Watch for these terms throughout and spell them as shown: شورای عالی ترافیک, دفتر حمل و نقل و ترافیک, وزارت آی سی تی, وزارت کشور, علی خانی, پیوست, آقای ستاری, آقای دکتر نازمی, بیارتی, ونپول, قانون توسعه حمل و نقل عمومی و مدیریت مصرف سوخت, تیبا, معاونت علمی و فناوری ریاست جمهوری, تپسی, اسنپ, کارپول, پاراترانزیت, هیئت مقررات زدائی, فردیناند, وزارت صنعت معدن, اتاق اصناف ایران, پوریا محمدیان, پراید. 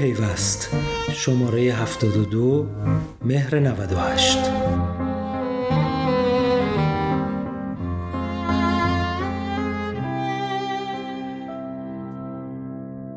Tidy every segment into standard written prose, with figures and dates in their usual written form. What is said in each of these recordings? پیوست شماره 72 مهر 98.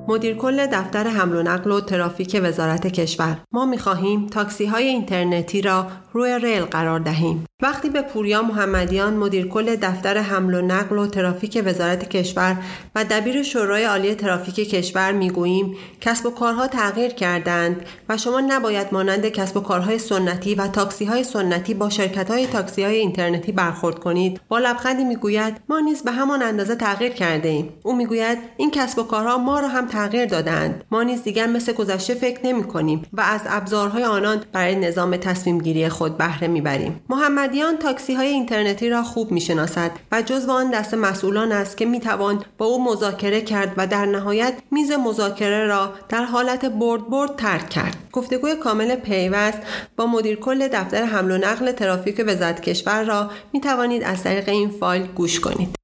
مدیر کل دفتر حمل و نقل و ترافیک وزارت کشور: ما می‌خواهیم تاکسی‌های اینترنتی را روی ریل قرار دهیم. وقتی به پوریا محمدیان، مدیر کل دفتر حمل و نقل و ترافیک وزارت کشور و دبیر شورای عالی ترافیک کشور میگوییم کسب و کارها تغییر کردند و شما نباید مانند کسب و کارهای سنتی و تاکسی‌های سنتی با شرکت‌های تاکسی‌های اینترنتی برخورد کنید، با لبخندی میگوید ما نیز به همان اندازه تغییر کرده‌ایم. او میگوید این کسب و کارها ما را هم تغییر دادند. ما نیز دیگر مثل گذشته فکر نمی‌کنیم و از ابزارهای آنان برای نظام تصمیم‌گیری خود بهره می‌بریم. محمدیان تاکسی‌های اینترنتی را خوب می‌شناسد و جزو آن دسته مسئولان است که می‌توان با او مذاکره کرد و در نهایت میز مذاکره را در حالت برد ترک کرد. گفتگوی کامل پیوست با مدیر کل دفتر حمل و نقل ترافیک وزارت کشور را می‌توانید از طریق این فایل گوش کنید.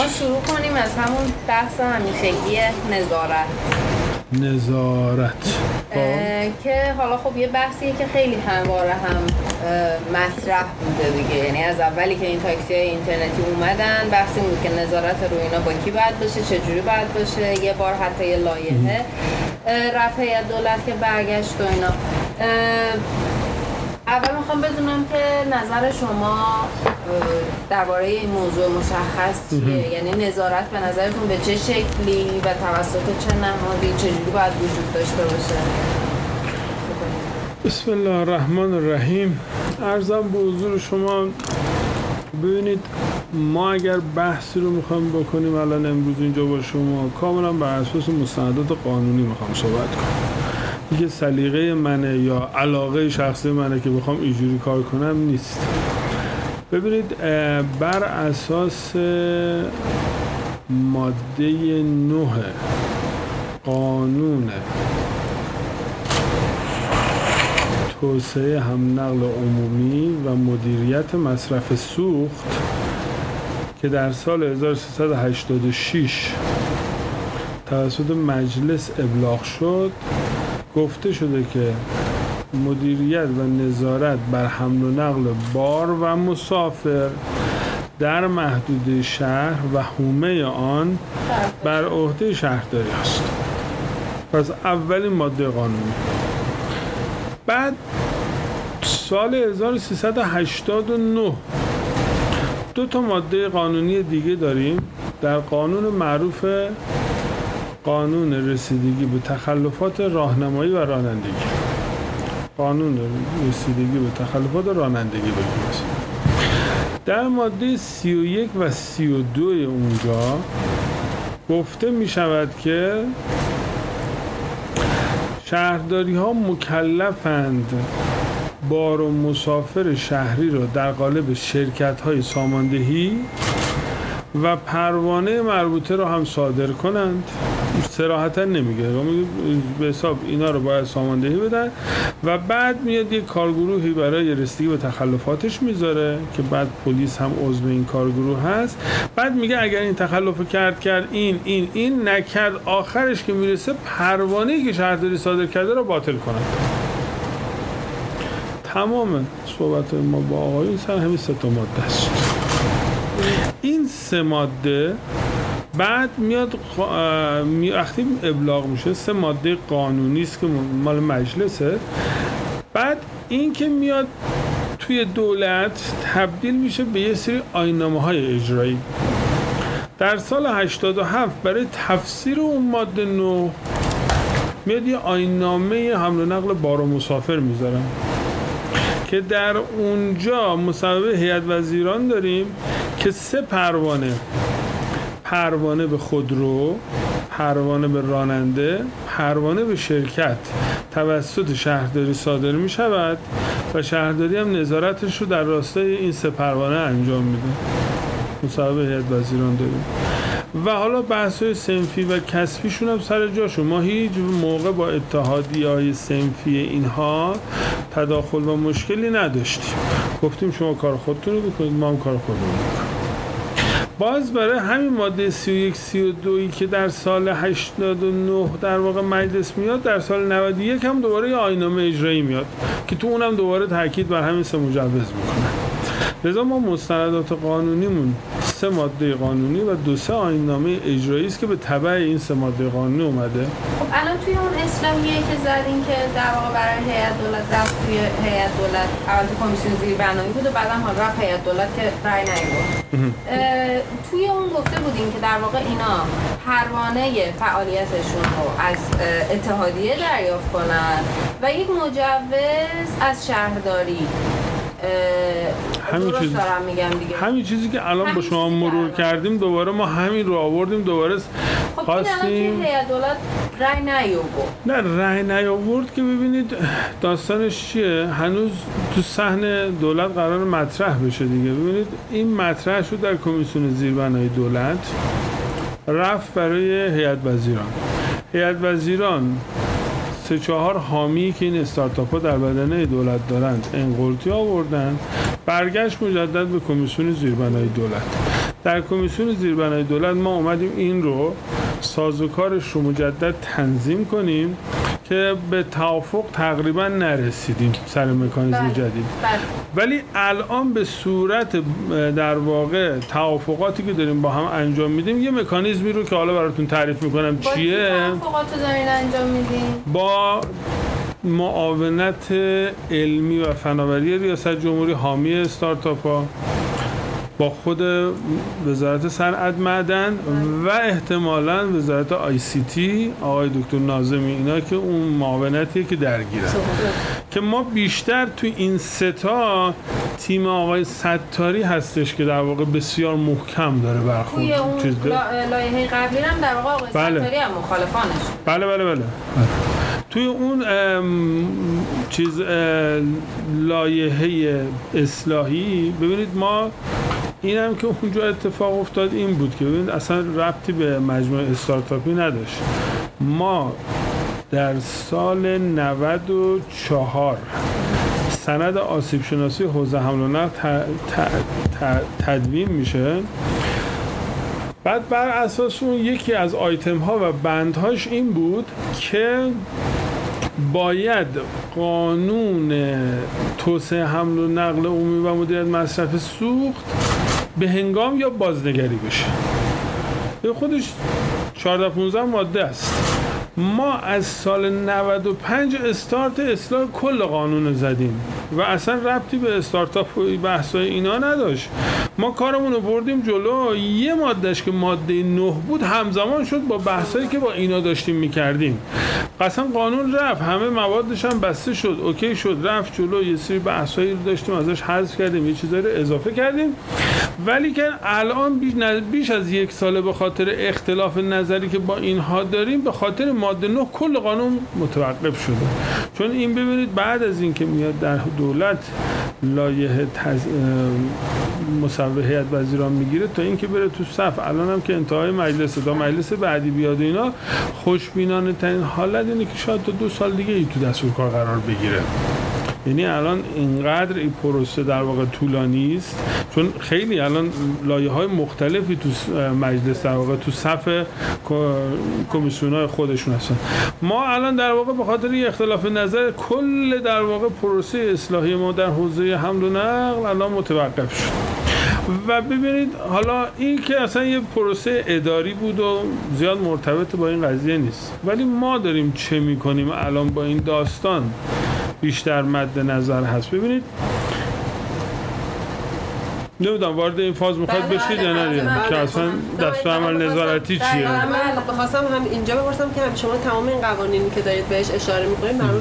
ما شروع کنیم از همون بحث همیشگی نظارت که حالا خب یه بحثیه که خیلی همواره هم مطرح بوده دیگه. یعنی از اولی که این تاکسی های اینترنتی اومدن بحثی بود که نظارت رو اینا با کی باید باشه، چجوری باید باشه. یه بار حتی یه لایحه رفع هیئت دولت که برگشت و اینا. اول میخوام بدونم که نظر شما درباره این موضوع مشخص چیه؟ یعنی نظارت به نظرتون به چه شکلی و توسط چه نهادی چجوری باید وجود داشته باشه؟ بسم الله الرحمن الرحیم. عرضم به حضور شما، ببینید ما اگر بحثی رو میخوام بکنیم الان امروز اینجا با شما، کاملا بر اساس مستندات قانونی میخوام صحبت کنم. اینکه سلیقه منه یا علاقه شخصی منه که بخوام اینجوری کار کنم نیست. ببینید بر اساس ماده 9 قانون توسعه حمل و نقل عمومی و مدیریت مصرف سوخت که در سال 1386 توسط مجلس ابلاغ شد، گفته شده که مدیریت و نظارت بر حمل و نقل بار و مسافر در محدوده شهر و حومه آن بر عهده شهرداری است. پس اولین ماده قانونی. بعد سال 1389 دو تا ماده قانونی دیگه داریم. در قانون معروف قانون رسیدگی به تخلفات راهنمایی و رانندگی، قانون رسیدگی به تخلفات رانندگی بگیرید. در ماده 31 و 32 اونجا گفته می شود که شهرداری ها مکلفند بار و مسافر شهری را در قالب شرکت های ساماندهی و پروانه مربوطه را هم صادر کنند. صراحتاً نمیگه، به حساب اینا رو باید ساماندهی بدن و بعد میاد یک کارگروهی برای رسیدگی به تخلفاتش میذاره که بعد پلیس هم عضو این کارگروه هست. بعد میگه اگر این تخلفو کرد این نکرد، آخرش که میرسه پروانه‌ای که شهرداری صادر کرده رو باطل کنند. تمام صحبت ما با آقایون سر همین سه تا ماده است. این سه ماده بعد میاد وقتی ابلاغ میشه، سه ماده قانونی است که مال مجلسه. بعد این که میاد توی دولت تبدیل میشه به یه سری آیین‌نامه‌های اجرایی. در سال 87 برای تفسیر اون ماده 9 میاد یه آیین‌نامه حمل و نقل بار و مسافر میذارن که در اونجا مصوبه هیئت وزیران داریم که سه پروانه به خودرو، پروانه به راننده، پروانه به شرکت توسط شهرداری صادر می شود و شهرداری هم نظارتش رو در راستای این سه پروانه انجام میده. مصوبه هیئت وزیران داریم و حالا بحث‌های صنفی و کسبیشون هم سر جاشون. ما هیچ موقع با اتحادیه‌های صنفی اینها تداخل و مشکلی نداشتیم. گفتیم شما کار خودتون رو بکنید، ما هم کار خودمون رو بکنیم. باز برای همین ماده 31 32 که در سال 89 در واقع مجلس میاد، در سال 91 هم دوباره یه آیین‌نامه اجرایی میاد که تو اونم دوباره تاکید بر همین سه مجوز میکنه. لذا ما مستندات قانونیمون سه ماده قانونی و دو سه آیین‌نامه اجرایی است که به تبع این سه ماده قانونی اومده. خب الان توی اون اسلامیه که زدین که در واقع برای هیئت دولت رفت، توی هیئت دولت اول تو کمیسیون زیربنایی بود و بعدم حالا رفت هیئت دولت که رأی نمی‌برد. توی اون گفته بودین که در واقع اینا پروانه فعالیتشون رو از اتحادیه دریافت کنن و یک مجوز از شهرداری. همین چیزی که الان با شما مرور کردیم دوباره ما همین رو آوردیم دوباره خواستیم. خب هیئت دولت رأی نیاورد. نه رأی نیاورد که ببینید داستانش چیه، هنوز تو صحن دولت قرار مطرح بشه دیگه. ببینید این مطرح شد در کمیسیون زیربنای دولت، رفت برای هیئت وزیران. هیئت وزیران 4 حامی که این استارتاپ‌ها در بدنه دولت دارند انقلتی آوردن، برگشت مجدد به کمیسیون زیربنای دولت. در کمیسیون زیربنای دولت ما اومدیم این رو سازوکارش رو مجدد تنظیم کنیم که به توافق تقریبا نرسیدیم سر مکانیزم جدید. ولی الان به صورت در واقع توافقاتی که داریم با هم انجام میدیم یه مکانیزمی رو که حالا براتون تعریف میکنم چیه. با توافقات رو دارین انجام میدیم؟ با معاونت علمی و فناوری ریاست جمهوری، حامی استارتاپ ها، با خود وزارت صنعت معدن و احتمالاً وزارت آی سی تی، آقای دکتر نازمی، اینا که اون معاونتیه که درگیرن. که ما بیشتر تو این ستا تیم آقای ستاری هستش که در واقع بسیار محکم داره برخورد چیز لایحه قبلی هم در واقع آقای ستاری هم مخالفانش. بله بله بله. توی اون لایحه اصلاحی ببینید ما اینم که اونجا اتفاق افتاد این بود که ببینید اصلا ربطی به مجموعه استارتاپی نداشت. ما در سال 94 سند آسیب شناسی حوزه حمل و نقل تدوین میشه. بعد بر اساس اون یکی از آیتم ها و بندهاش این بود که باید قانون توسعه حمل و نقل عمومی و مدیریت مصرف سوخت به هنگام یا بازنگری بشه. به خودش 14-15 ماده است. ما از سال 95 استارت اصلاح کل قانون زدیم و اصلا ربطی به استارتاپ و بحثای اینا نداشت. ما کارمون رو بردیم جلو. یه مادهش که ماده 9 بود همزمان شد با بحثایی که با اینا داشتیم میکردیم. اصلا قانون رفت، همه موادش هم بسته شد، اوکی شد، رفت جلو. یه سری بحثایی رو داشتیم ازش حذف کردیم، یه چیزایی رو اضافه کردیم. ولی که الان بیش از یک ساله به خاطر اختلاف نظری که با اینها داریم به خاطر ماده 9 کل قانون متوقف شده. چون این ببینید بعد از این که میاد در دولت لایحه مصوبه هیئت وزیران میگیره تا اینکه بره تو صف، الان هم که انتهای مجلس تا مجلس بعدی بیاد اینا، خوشبینانه ترین حالت اینه که شاید تا 2 سال دیگه ای تو دستورکار قرار بگیره. یعنی الان اینقدر این پروسه در واقع طولانی است، چون خیلی الان لایه‌های مختلفی تو مجلس در واقع تو صف کمیسیون‌های خودشون هستن. ما الان در واقع به خاطر اختلاف نظر کل در واقع پروسه اصلاحی ما در حوزه حمل و نقل الان متوقف شد. و ببینید حالا این که اصلا یه پروسه اداری بود و زیاد مرتبط با این قضیه نیست. ولی ما داریم چه می‌کنیم الان با این داستان بیشتر مد نظر هست. ببینید نمیدونم وارد این فاز میخواید بشید یا نه که اصلا دستور عمل نظارتی چیه. من خواستم هم اینجا بپرسم که هم شما تمام این قوانینی که دارید بهش اشاره میکنید معروف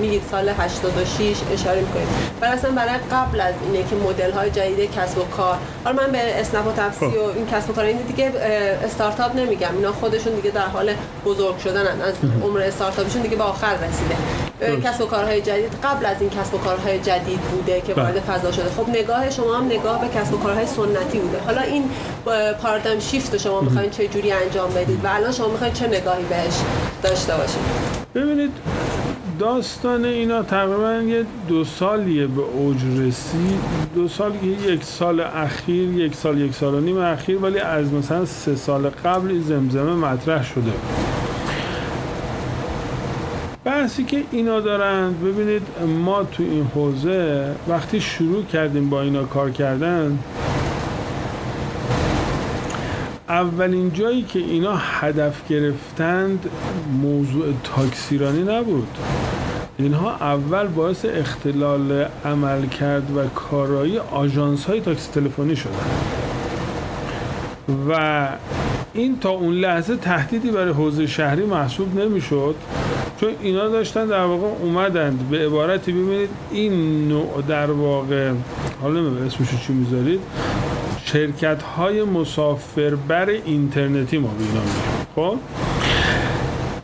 میگید سال 86 اشاره میکنید، ولی اصلا برای قبل از اینه که مدل های جدید کسب و کار، حالا من به اسنپ و تپسی و این کسب و کار این دیگه استارتاپ نمیگم، اینا خودشون دیگه در حال بزرگ شدنن، از عمر استارتاپشون دیگه به آخر رسیده. کسب و کارهای جدید قبل از این کسب و کارهای جدید بوده که وارد فضا شده. خب نگاه شما هم نگاه به کسب و کارهای سنتی بوده. حالا این پارادایم شیفت رو شما می‌خواید چه جوری انجام بدید و الان شما می‌خواید چه نگاهی بهش داشته باشید؟ ببینید داستان اینا تقریبا یه 2 سالیه به اوج رسید، 2 سال، یک سال اخیر، یک سال و نیم اخیر، ولی از مثلا 3 سال قبل زمزمه مطرح شده. بحثی که اینا دارند، ببینید ما تو این حوزه وقتی شروع کردیم با اینا کار کردن، اولین جایی که اینا هدف گرفتند موضوع تاکسیرانی نبود. اینها اول باعث اختلال عملکرد و کارایی آژانس‌های تاکسی تلفنی شدند و این تا اون لحظه تهدیدی برای حوزه شهری محسوب نمی‌شد، چون اینا داشتن در واقع اومدند به عبارتی، ببینید این نوع در واقع، حالا اسمشو چی می‌ذارید، شرکت‌های مسافربر اینترنتی ما به اینا میگیم. خب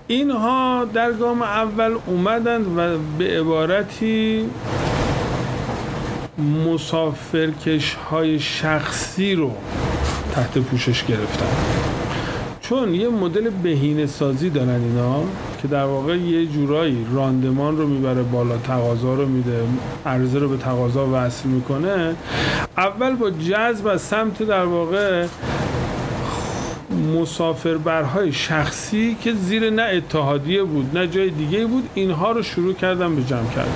اینها در گام اول اومدند و به عبارتی مسافرکش‌های شخصی رو تحت پوشش گرفتن، چون یه مدل بهینه‌سازی دارن اینا که در واقع یه جورایی راندمان رو میبره بالا، تقاضا رو میده، عرضه رو به تقاضا وصل میکنه، اول با جذب از سمت در واقع مسافربرهای شخصی که زیر نه اتحادیه بود نه جای دیگه بود، اینها رو شروع کردن به جمع کردن.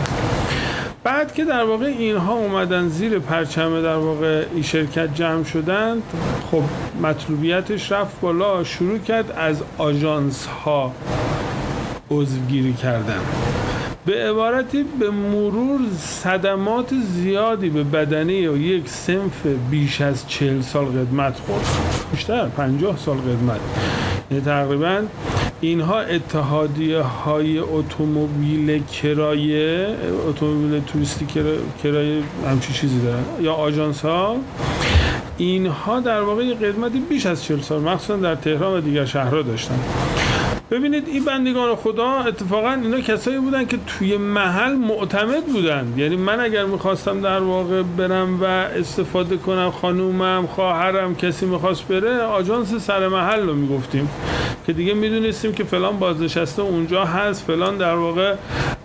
بعد که در واقع اینها اومدن زیر پرچم در واقع این شرکت جمع شدند، خب مطلوبیتش رفت بالا، شروع کرد از آژانس ها عضوگیری کردن. به عبارتی به مرور صدمات زیادی به بدنه یک صنف بیش از 40 سال قدمت خورد، بیشتر 50 سال قدمت، یعنی تقریبا اینها اتحادیه های اتومبیل کرایه، اتومبیل توریستی کرایه همچی چیزی دارن، یا آژانس ها، اینها در واقع قدمتی بیش از 40 سال مخصوصا در تهران و دیگر شهرها داشتن. ببینید این بندگان خدا اتفاقا اینا کسایی بودن که توی محل معتمد بودن، یعنی من اگر میخواستم در واقع برم و استفاده کنم، خانومم، خواهرم، کسی میخواست بره، آژانس سر محل رو میگفتیم که دیگه میدونستیم که فلان بازنشسته اونجا هست، فلان در واقع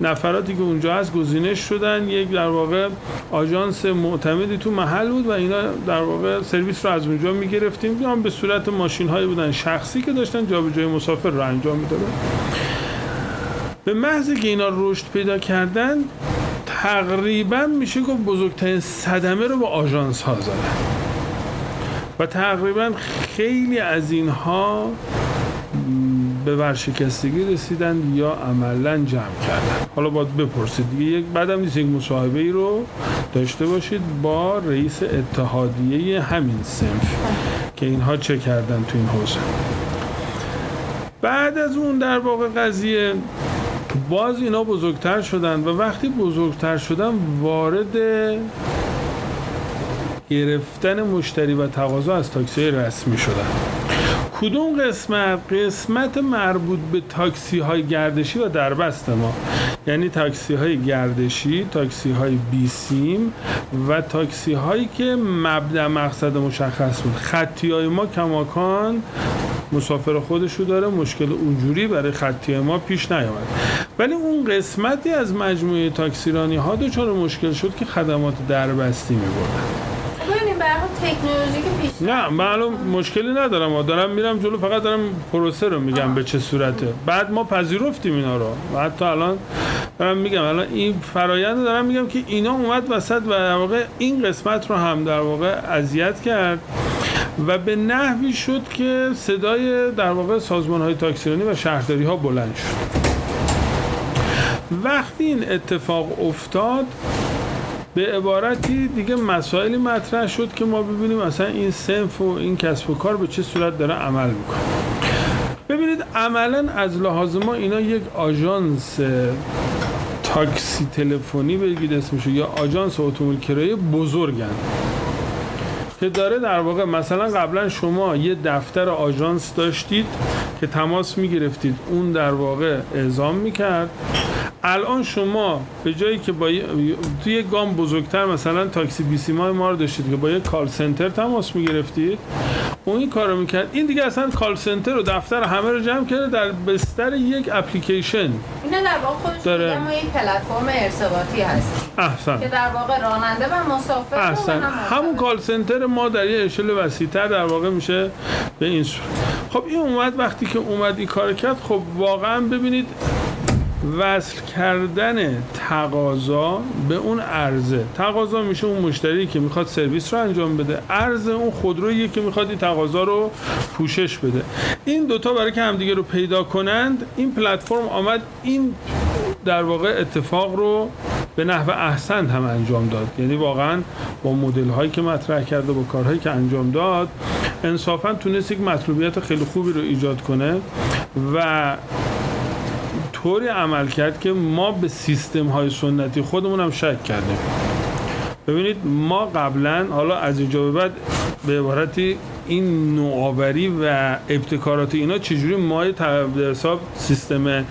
نفراتی که اونجا هست گزینش شدن، یک در واقع آژانس معتمدی تو محل بود و اینا در واقع سرویس رو از اونجا میگرفتیم. اینا به صورت ماشین‌هایی بودن شخصی که داشتن جابجایی مسافر رو انجام میدادن. به محض که اینا رشد پیدا کردن، تقریبا میشه که بزرگترین صدمه رو با آژانس ها زدن و تقریبا خیلی از اینها به ورشکستگی رسیدن یا عملا جمع کردن. حالا باید بپرسید دیگه، بعدم نیست یک مصاحبه ای رو داشته باشید با رئیس اتحادیه همین صنف که اینها چه کردن تو این حوزه. بعد از اون در واقع قضیه باز اینا بزرگتر شدن و وقتی بزرگتر شدن، وارد گرفتن مشتری و تقاضا از تاکسی رسمی شدن. کدوم قسمت؟ قسمت مربوط به تاکسی های گردشی و دربست ما، یعنی تاکسی های گردشی، تاکسی های بی سیم و تاکسی هایی که مبدا مقصد مشخص بود. خطی های ما کماکان مسافر خودشو داره، مشکل اونجوری برای خطی ما پیش نیامد، ولی اون قسمتی از مجموعه تاکسیرانی ها دچار مشکل شد که خدمات دربستی می‌بردن. تکنولوژی که پیش نه، من الان مشکلی ندارم، ما دارم میرم جلو، فقط دارم پروسه رو میگم به چه صورته. بعد ما پذیرفتیم اینا رو و حتی الان دارم میگم، الان این فرآیند رو دارم میگم که اینا اومد وسط و در واقع این قسمت رو هم در واقع اذیت کرد و به نحوی شد که صدای در واقع سازمان‌های تاکسیرانی و شهرداری‌ها بلند شد. وقتی این اتفاق افتاد، به عبارتی دیگه مسائلی مطرح شد که ما ببینیم اصلا این صنف و این کسب و کار به چه صورت داره عمل میکنه. ببینید عملا از لحاظ ما اینا یک آژانس تاکسی تلفنی بگید اسمشو، یا آژانس اتومبیل کرایه بزرگن که داره در واقع، مثلا قبلا شما یه دفتر آژانس داشتید که تماس میگرفتید، اون در واقع اعزام میکرد. الان شما به جایی که با توی یک گام بزرگتر مثلا تاکسی بیسیمای ما رو داشتید که با یک کال سنتر تماس میگرفتید، اون این کارو میکرد. این دیگه اصلا کال سنتر و دفتر همه رو جمع کرده در بستر یک اپلیکیشن. اینا در واقع خودش ما یک پلتفرم ارتباطی هست. احسن. که در واقع راننده و مسافر احسن. همون کال سنتر ما در یه اشل وسیع‌تر در واقع میشه به این صورت. خب این اومد، وقتی که اومد این کار کرد، خب واقعا ببینید وصل کردن تقاضا به اون عرضه. تقاضا میشه اون مشتری که میخواد سرویس رو انجام بده، عرضه اون خودرویی که میخواد این تقاضا رو پوشش بده. این دوتا برای که همدیگه رو پیدا کنند، این پلتفرم آمد این در واقع اتفاق رو به نحو احسن هم انجام داد. یعنی واقعا با مدل هایی که مطرح کرده، با کارهایی که انجام داد، انصافا تونست یک مطلوبیت خیلی خوبی رو ایجاد کنه و طوری عمل کرد که ما به سیستم های سنتی خودمون هم شک کردیم. ببینید ما قبلا، حالا از اینجا به بعد به عبارتی این نوآوری و ابتکارات اینا چجوری ما در حساب سیستم،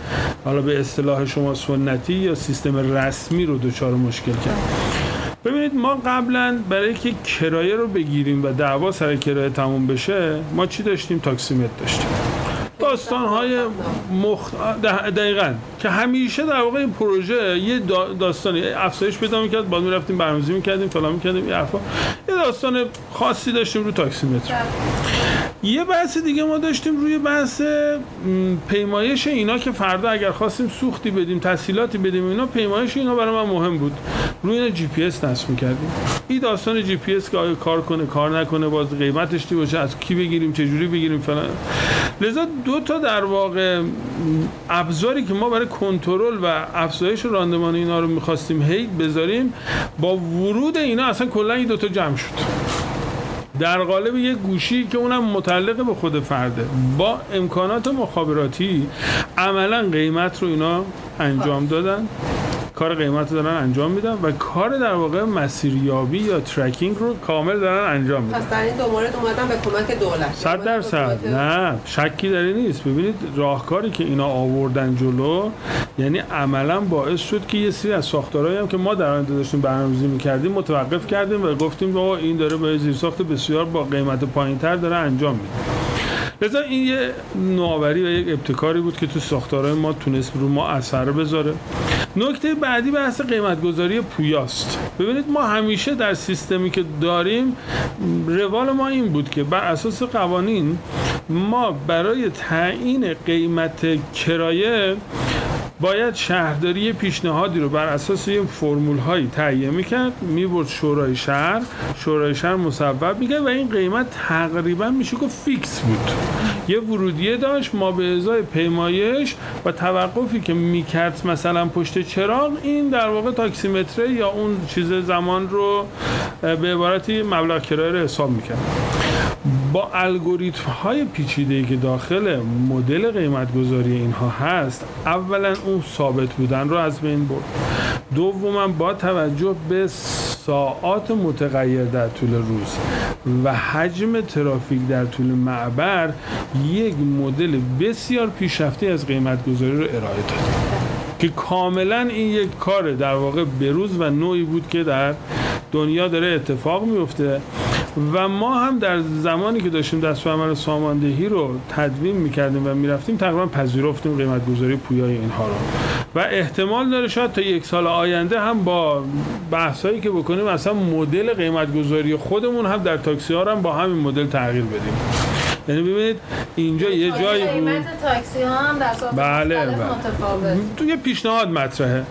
حالا به اصطلاح شما سنتی یا سیستم رسمی رو دچار مشکل کرد. ببینید ما قبلا برای که کرایه رو بگیریم و دعوا سر کرایه تموم بشه، ما چی داشتیم؟ تاکسیمتر داشتیم. داستان‌های دقیقاً که همیشه در واقع این پروژه یه داستانی افزایش پیدا می‌کرد، بعد می‌رفتیم برنامه‌ریزی می‌کردیم، فلان می‌کردیم، یه داستان خاصی داشتیم رو تاکسیمتر. یه بحث دیگه ما داشتیم روی بحث پیمایش اینا که فردا اگر خواستیم سوختی بدیم، تسهیلاتی بدیم، اینا پیمایش اینا برای من مهم بود. روی اینا جی پی اس نصب می‌کردیم. این داستان جی پی اس که آیا کار کنه، کار نکنه، باز قیمتش چی باشه، از کی بگیریم، چه جوری بگیریم فلان. لذا دو تا در واقع ابزاری که ما برای کنترل و افزایش راندمان اینا رو می‌خواستیم هی بذاریم، با ورود اینا اصلا کلا این دو تا جمع شد. در قالب یک گوشی که اونم متعلق به خود فرده، با امکانات مخابراتی عملا قیمت رو اینا انجام دادن، کار قیمت رو دارن انجام میدن و کار در واقع مسیریابی یا ترکینگ رو کامل دارن انجام میدن. پس در این دو مورد اومدن به کمک دولت 100%. نه شکی در این نیست. ببینید راهکاری که اینا آوردن جلو، یعنی عملا باعث شد که یه سری از ساختارهایی هم که ما در آینده داشتیم برنامه‌ریزی می‌کردیم متوقف کردیم و گفتیم آقا این داره به زیر ساخت بسیار با قیمت پایین‌تر داره انجام میده. لذا این یه نوآوری و یک ابتکاری بود که تو ساختارهای ما تونست رو ما اثر بذاره. نکته بعدی بحث قیمتگذاری پویاست. ببینید ما همیشه در سیستمی که داریم، روال ما این بود که بر اساس قوانین ما برای تعیین قیمت کرایه باید شهرداری پیشنهادی رو بر اساس یه فرمول‌هایی تهیه می‌کرد، می‌برد شورای شهر، شورای شهر مصوب می‌کرد و این قیمت تقریباً میشه که فیکس بود. یه ورودیه داشت، ما به ازای پیمایش و توقفی که می‌کرد مثلا پشت چراغ، این در واقع تاکسیمتره یا اون چیز زمان رو به عبارتی مبلغ کرایه رو حساب می‌کرد. با الگوریتم‌های پیچیده‌ای که داخل مدل قیمت‌گذاری اینها هست، اولاً اون ثابت بودن رو از بین برد. دوماً با توجه به ساعات متغیر در طول روز و حجم ترافیک در طول معبر، یک مدل بسیار پیشرفته از قیمت‌گذاری رو ارائه داد که کاملاً این یک کار در واقع بروز و نوعی بود که در دنیا داره اتفاق میفته و ما هم در زمانی که داشتیم دستور عمل ساماندهی رو تدوین میکردیم و میرفتیم تقریبا پذیرفتیم قیمت گذاری پویای اینها رو و احتمال داره شاید تا یک سال آینده هم با بحثایی که بکنیم اصلا مدل قیمت گذاری خودمون هم در تاکسی ها هم با همین مدل تغییر بدیم. یعنی ببینید اینجا یه جایی قیمت تاکسی ها هم در اساس متفاوت تو یه پیشنهاد مطرحه،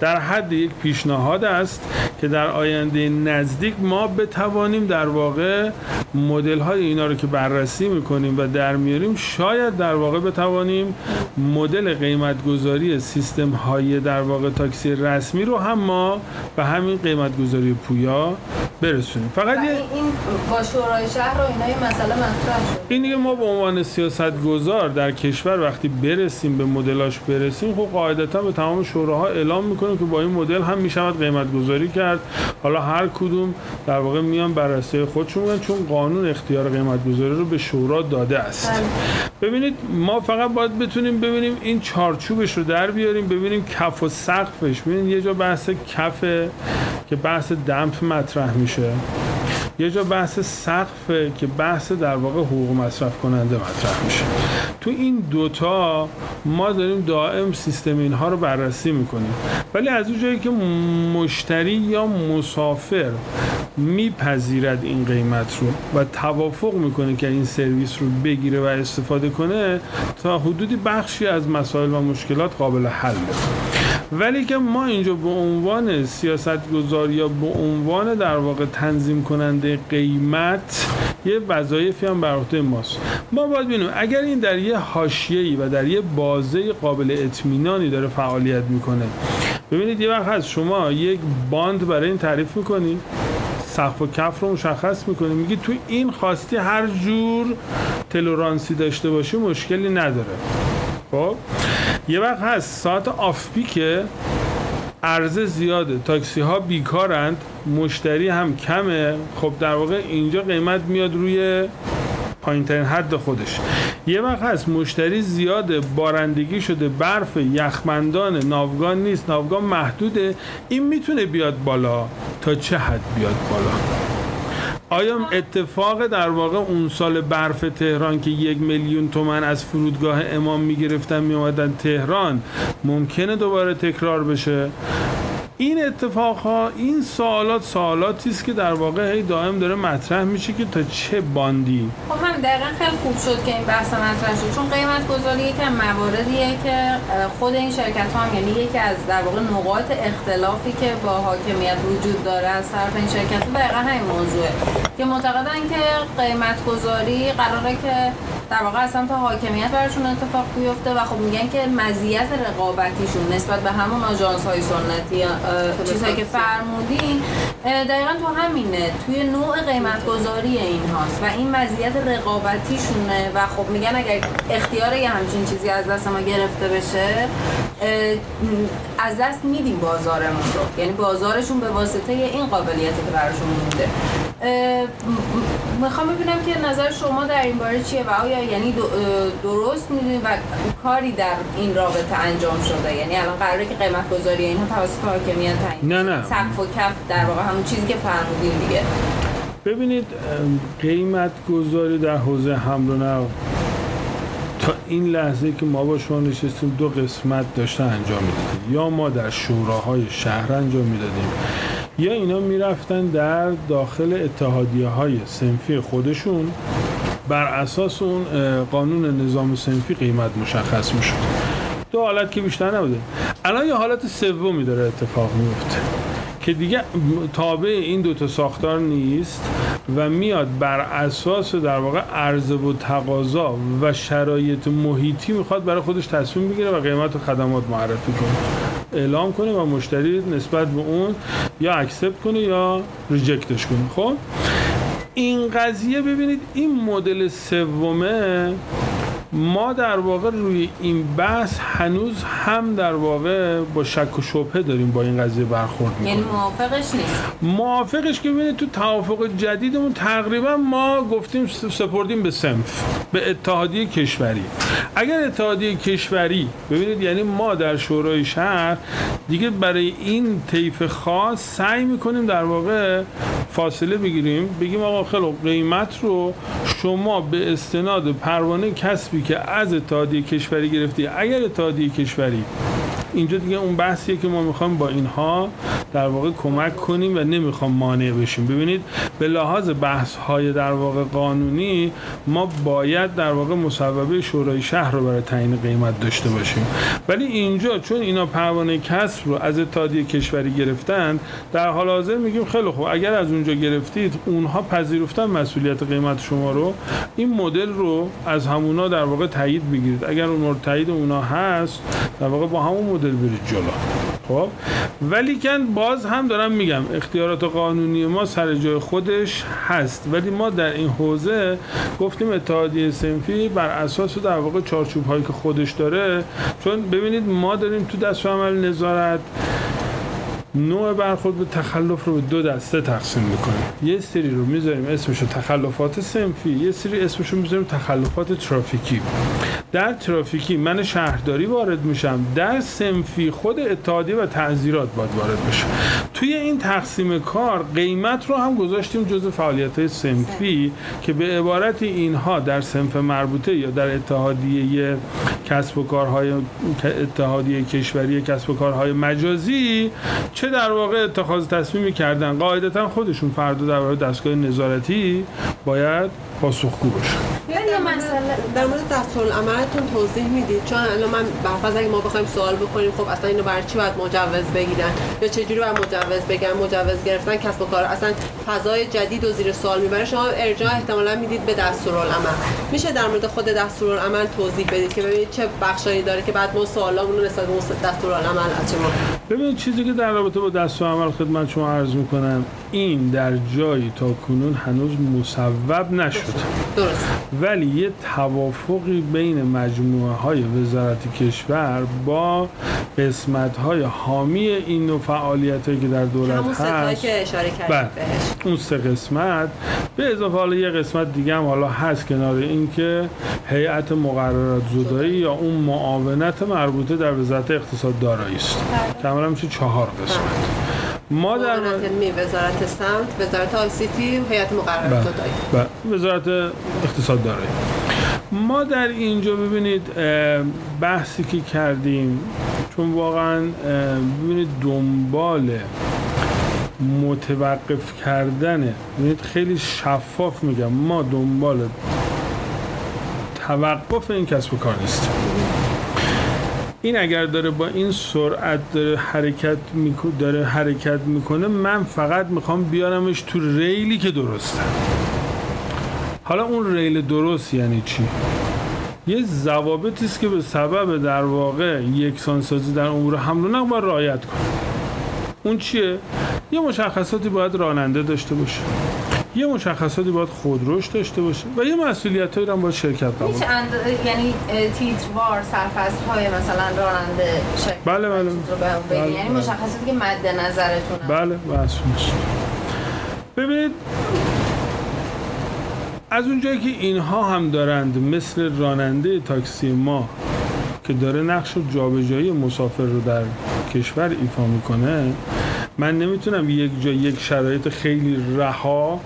در حد یک پیشنهاد است که در آینده نزدیک ما بتوانیم در واقع مدل های اینا رو که بررسی میکنیم و در میاریم، شاید در واقع بتوانیم مدل قیمت گذاری سیستم های در واقع تاکسی رسمی رو هم ما به همین قیمت گذاری پویا برسونیم. فقط این با شورای شهر و اینا یه مسئله مطرح شد. این دیگه ما به عنوان سیاستگزار در کشور وقتی برسیم به مدلاش برسیم، خب قاعدتا به تمام شوراها اعلام میکنیم که با این مدل هم میشود قیمت گذاری کرد. حالا هر کدوم در واقع میان بررسی خودشون میگن، چون قانون اختیار قیمت گذاری رو به شورا داده است. ببینید ما فقط باید بتونیم ببینیم این چارچوبش رو در بیاریم، ببینیم کف و سقفش. ببینید یه جا بحث کفه که بحث دمپ مطرح میشه، یه جا بحث سقفه که بحث در واقع حقوق مصرف کننده مطرح میشه. تو این دوتا ما داریم دائم سیستم اینها رو بررسی میکنیم، ولی از اون جایی که مشتری یا مسافر میپذیرد این قیمت رو و توافق میکنه که این سرویس رو بگیره و استفاده کنه، تا حدودی بخشی از مسائل و مشکلات قابل حل میشه. ولی که ما اینجا به عنوان سیاستگزار یا به عنوان در واقع تنظیم کننده قیمت یه وظایفی هم بر عهده ماست. ما باید ببینیم اگر این در یه حاشیه‌ای و در یه بازه قابل اطمینانی داره فعالیت میکنه. ببینید یه وقت هست شما یک باند برای این تعریف میکنید، سقف و کف رو مشخص میکنی، میگی تو این خواستی هر جور تلورانسی داشته باشی مشکلی نداره. خب یه وقت هست ساعت آف پیکه، عرضه زیاده، تاکسی ها بیکارند، مشتری هم کمه، خب در واقع اینجا قیمت میاد روی پایین ترین حد خودش. یه وقت هست مشتری زیاده، بارندگی شده، برف، یخمندانه، ناوگان نیست، ناوگان محدوده، این میتونه بیاد بالا. تا چه حد بیاد بالا؟ آیا اتفاق در واقع اون سال برف تهران که 1,000,000 تومان از فرودگاه امام میگرفتن میامدن تهران ممکنه دوباره تکرار بشه؟ این اتفاقها، این سوالات، سوالاتی است که در واقع هی دائم داره مطرح میشه که تا چه باندی. خب هم دقیقاً خیلی خوب شد که این بحث مطرح شد، چون قیمت گذاری یکم مواردیه که خود این شرکت ها هم، یعنی یکی از در واقع نقاط اختلافی که با حاکمیت وجود داره از طرف این شرکت ها دقیقاً همین موضوعه که معتقدن که قیمت گذاری قراره که در واقع اصلا تا حاکمیت برشون اتفاق بیفته و خب میگن که مزیت رقابتیشون نسبت به همون آژانس‌های سنتی چیزایی که فرمودین دقیقاً تو همینه، توی نوع قیمت‌گذاری این هاست و این مزیت رقابتیشونه و خب میگن اگر اختیار یه همچین چیزی از دست ما گرفته بشه از دست میدیم بازارمون رو، یعنی بازارشون به واسطه این قابلیت که برشون مونده. میخوام ببینم که نظر شما در این باره چیه و آیا یعنی درست میدونید و کاری در این رابطه انجام شده؟ یعنی الان قراره که قیمت گذاری اینها توسط حاکمیت تعیین، نه سقف و کف در واقع همون چیزی که فرمودین دیگه. ببینید قیمت گذاری در حوزه حمل و نقل تا این لحظه که ما با شما نشستیم دو قسمت داشته انجام میدادیم، یا ما در شوراهای شهر انجام میدادیم یا اینا میرفتن در داخل اتحادیه‌های صنفی خودشون بر اساس اون قانون نظام صنفی قیمت مشخص میشد. دو حالت که بیشتر نبوده. الان یه حالت سومی داره اتفاق میفته که دیگه تابع این دوتا ساختار نیست و میاد بر اساس در واقع عرضه و تقاضا و شرایط محیطی میخواد برای خودش تصمیم بگیره و قیمت و خدمات معرفی کنه، اعلام کنه و مشتری نسبت به اون یا اکسپت کنه یا ریجکتش کنه. خب این قضیه ببینید این مدل سومه، ما در واقع روی این بحث هنوز هم در واقع با شک و شبهه داریم با این قضیه برخورد می‌کنیم. یعنی موافقش نیست. موافقش که ببینید تو توافق جدیدمون تقریبا ما گفتیم سپردیم به صنف، به اتحادیه کشوری. اگر اتحادیه کشوری ببینید یعنی ما در شورای شهر دیگه برای این طیف خاص سعی می‌کنیم در واقع فاصله بگیریم، بگیم آقا خلق قیمت رو شما به استناد پروانه کسب که از اتحادیه کشوری گرفتی. اگر اتحادیه کشوری اینجا دیگه اون بحثیه که ما میخوایم با اینها در واقع کمک کنیم و نمیخوام مانع بشیم. ببینید به لحاظ بحث های در واقع قانونی ما باید در واقع مصوبه شورای شهر رو برای تعیین قیمت داشته باشیم، ولی اینجا چون اینا پروانه کسب رو از اتحادیه کشوری گرفتن در حال حاضر میگیم خیلی خوب اگر از اونجا گرفتید اونها پذیرفتن مسئولیت قیمت شما رو، این مدل رو از همونا در واقع تایید بگیرید، اگر اون رو تایید اونها هست در واقع با همون مدل برید جلو. خب ولی که باز هم دارم میگم اختیارات قانونی ما سر جای خودش هست، ولی ما در این حوزه گفتیم اتحادیه صنفی بر اساس در واقع چارچوب هایی که خودش داره، چون ببینید ما داریم تو دستور عمل نظارت نوع برخورد به تخلف رو به دو دسته تقسیم میکنیم. یه سری رو میذاریم اسمشو تخلفات صنفی، یه سری اسمشو میذاریم تخلفات ترافیکی. در ترافیکی من شهرداری وارد میشم، در صنفی خود اتحادیه و تعزیرات باید وارد بشه. توی این تقسیم کار قیمت رو هم گذاشتیم جزء فعالیت‌های صنفی که به عبارتی اینها در صنف مربوطه یا در اتحادیه کسب و کارهای اتحادیه کشوری کسب و کارهای مجازی چه در واقع اتخاذ تصمیمی کردن قاعدتاً خودشون فردا در برابر دستگاه نظارتی باید پاسخگو باشن. یعنی مثلا در مورد دستورالعملتون توضیح میدید؟ چون الان من بعضی از اگه ما بخوایم سوال بکنیم خب اصلا اینو برای چی باید مجوز بگیرن یا چه جوری باید مجوز بگیرن، مجوز گرفتن کسب و کار اصلا فضای جدید و زیر سوال میبره. شما ارجاع احتمالاً میدید به دستورالعمل. میشه در مورد خود دستورالعمل توضیح بدید که ببینید چه بخشایی داره که بعد ما سوالامون رو نسبت به دستورالعمل از شما؟ ببینید چیزی که در رابطه با دستورالعمل خدمت شما عرض میکنم این در جایی تاکنون هنوز مصوب نشده. درست. ولی یه توافقی بین مجموعه های وزارت کشور با قسمت های حامی این نوع فعالیتایی که در دولت هست، همون که اشاره کردید بهش، اون سه قسمت به اضافه حالا یه قسمت دیگه هم حالا هست کنار این که هیئت مقررات زدائی یا اون معاونت مربوطه در وزارت اقتصاد دارایی است. تقریبا میشه 4 قسمت. ما در وزارت صنعت، وزارت آی سی تی، هیئت مقررات زدائی و وزارت اقتصاد دارایی. ما در اینجا ببینید بحثی که کردیم چون واقعا ببینید دنبال متوقف کردنه، ببینید خیلی شفاف میگم ما دنبال توقف این کسب و کار نیستیم. این اگر داره با این سرعت داره حرکت میکنه من فقط میخوام بیارمش تو ریلی که درسته. حالا اون ریل درست یعنی چی؟ یه ضوابطی است که به سبب در واقع یکسانسازی در امور حمل و نقل باید رعایت کنه. اون چیه؟ یه مشخصاتی باید راننده داشته باشه، یه مشخصاتی باید خودروش داشته باشه و یه مسئولیتایی رو هم باید شرکت بکنه. یعنی تیتروار سرفصل‌های مثلا راننده شرکت. بله. بله. یعنی مشخصاتی که مد نظرتونه. بله، مسئولیت. ببینید از اونجایی که اینها هم دارند مثل راننده تاکسی ما که داره نقش جابجایی مسافر رو در کشور ایفا میکنه، من نمیتونم یک جای یک شرایط خیلی رها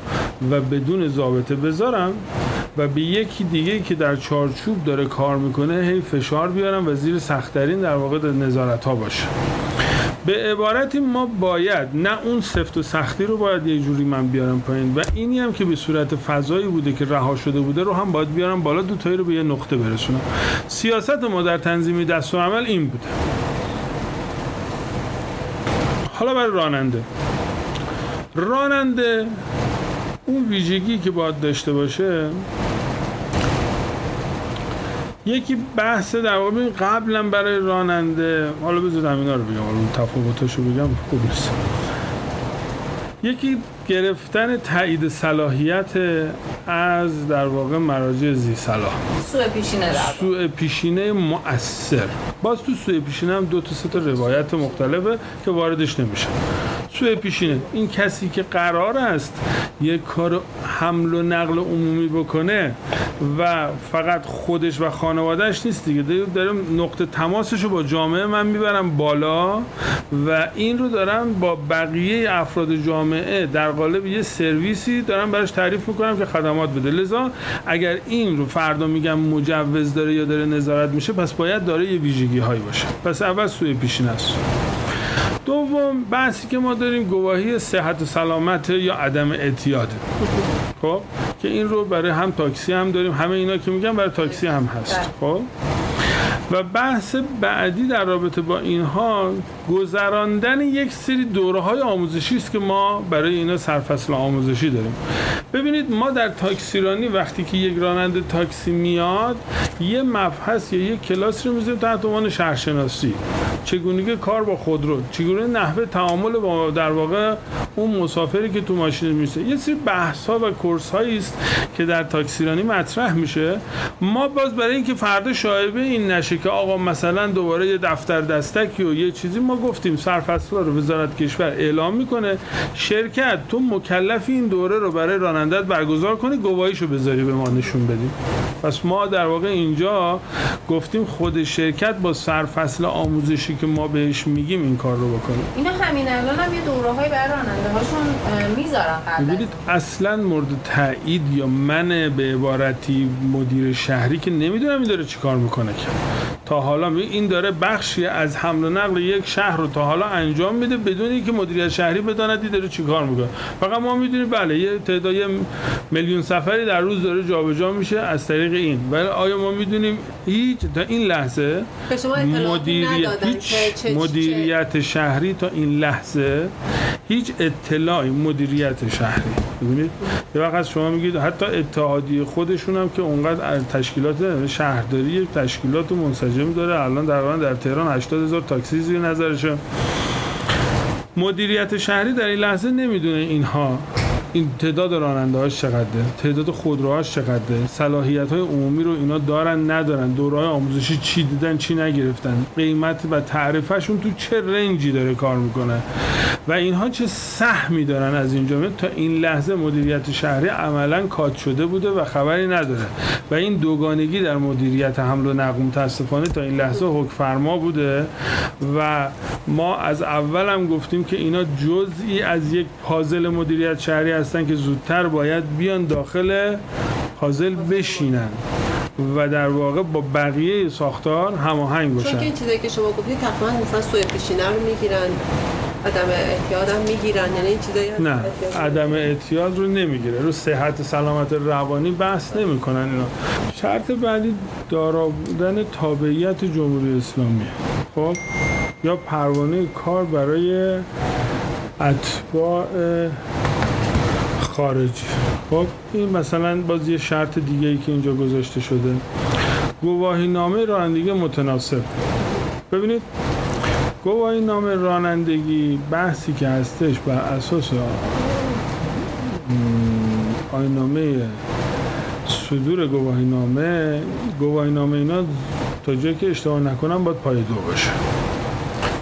و بدون ضابطه بذارم و به یکی دیگه که در چارچوب داره کار میکنه هی فشار بیارم و زیر سخت‌ترین در واقع نظارت ها باشه. به عبارتی ما باید نه اون سفت و سختی رو باید یه جوری من بیارم پایین و اینی هم که به صورت فضایی بوده که رها شده بوده رو هم باید بیارم بالا، دوتایی رو به یه نقطه برسونم. سیاست ما در تنظیم دستورالعمل این بوده. حالا برای راننده اون ویژگی که باید داشته باشه یکی بحث در واقع قبلا برای راننده، حالا بذارم اینا رو بگم، اون تفاوتاشو بگم خوب نیست. یکی گرفتن تایید صلاحیت از در واقع مراجع ذی صلاح، سوء پیشینه مؤثر. باز تو سوء پیشینه هم 2 تا 3 روایت مختلفه که واردش نمیشه. سوء پیشینه این کسی که قرار است یک کار حمل و نقل عمومی بکنه و فقط خودش و خانوادهش نیست دیگه، دارم نقطه تماسش رو با جامعه من میبرم بالا و این رو دارم با بقیه افراد جامعه در قالب یه سرویسی دارم براش تعریف میکنم که خدمات بده. لذا اگر این رو فردا میگم مجوز داره یا داره نظارت میشه پس باید داره یه ویژگی هایی باشه. پس اول سوء پیشینه است. دوم بحثی که ما داریم گواهی صحت و سلامت یا عدم اعتیاده. خب که این رو برای هم تاکسی هم داریم، همه اینا که میگم برای تاکسی هم هست. خب و بحث بعدی در رابطه با اینها گذراندن یک سری دوره‌های آموزشی است که ما برای اینا سرفصل آموزشی داریم. ببینید ما در تاکسی رانی وقتی که یک راننده تاکسی میاد یه مبحث یا یک کلاس رو می‌ذاریم تحت عنوان شهرشناسی چگونگی کار با خودرو، چگونه نحوه تعامل با در واقع اون مسافری که تو ماشین میشه. یه سری بحث‌ها و کورس‌هایی است که در تاکسیرانی مطرح میشه. ما باز برای اینکه فردا شایبه این نشه که آقا مثلا دوباره یه دفتر دستکی و یه چیزی، ما گفتیم سرفصل‌ها رو وزارت کشور اعلام میکنه، شرکت تو مکلفی این دوره رو برای رانندت برگزار کنی، گواهیشو بذاری به ما نشون بدی. پس ما در واقع اینجا گفتیم خود شرکت با سرفصل آموزشی که ما بهش میگیم این کار رو بکنه. اینا همین الان هم یه دوره‌های برای راننده‌هاشون میذارن قبلا. ببینید اصلا مورد تایید یا من به عبارتی مدیر شهری که نمیدونم این داره چیکار میکنه که تا حالا این داره بخشی از حمل و نقل یک شهر رو تا حالا انجام میده بدون اینکه مدیریت شهری بداند داره چیکار میکنه. فقط ما میدونیم بله یه تعداد میلیون سفری در روز داره جابجا میشه از طریق این، ولی آیا ما میدونیم هیچ تا این لحظه مدیریت شهری تا این لحظه هیچ اطلاعی مدیریت شهری ببینید یه وقت شما میگید حتی اتحادیه خودشون هم که اونقدر تشکیلات شهرداری تشکیلات منسجم داره، الان در تهران 80000 تاکسی زیر نظرشه. مدیریت شهری در این لحظه نمیدونه اینها این تعداد راننده‌هاش چقدره، تعداد خودروهاش چقدره، صلاحیت‌های عمومی رو اینا دارن ندارن، دوره‌های آموزشی چی دیدن چی نگرفتن، قیمت و تعرفه‌شون تو چه رنجی داره کار میکنه و اینها چه سهمی دارن از این جامعه. تا این لحظه مدیریت شهری عملاً کات شده بوده و خبری نداره و این دوگانگی در مدیریت حمل و نقل متأسفانه تا این لحظه حکم فرما بوده و ما از اول هم گفتیم که اینا جزئی از یک پازل مدیریت شهری هستن که زودتر باید بیان داخل پازل بشینن و در واقع با بقیه ساختار هماهنگ باشن. چون که این چیزایی که شما گفتید تقریبا مثلا سوء پیشینه رو میگیرن، عدم اعتیاد هم میگیرن، یعنی این چیزایی هست. نه، عدم اعتیاد رو نمیگیره، رو صحت سلامت روانی بحث نمیکنن اینا. شرط بعدی دارا بودن تابعیت جمهوری اسلامی خب یا پروانه کار برای اتباع خارجی. خب این مثلا باز یه شرط دیگه ای که اینجا گذاشته شده، گواهی نامه رانندگی متناسب. ببینید گواهی نامه رانندگی بحثی که هستش بر اساس آیین نامه صدور گواهی نامه، گواهی نامه اینا تا جایی که اشتباه نکنم باید پای 2 باشه،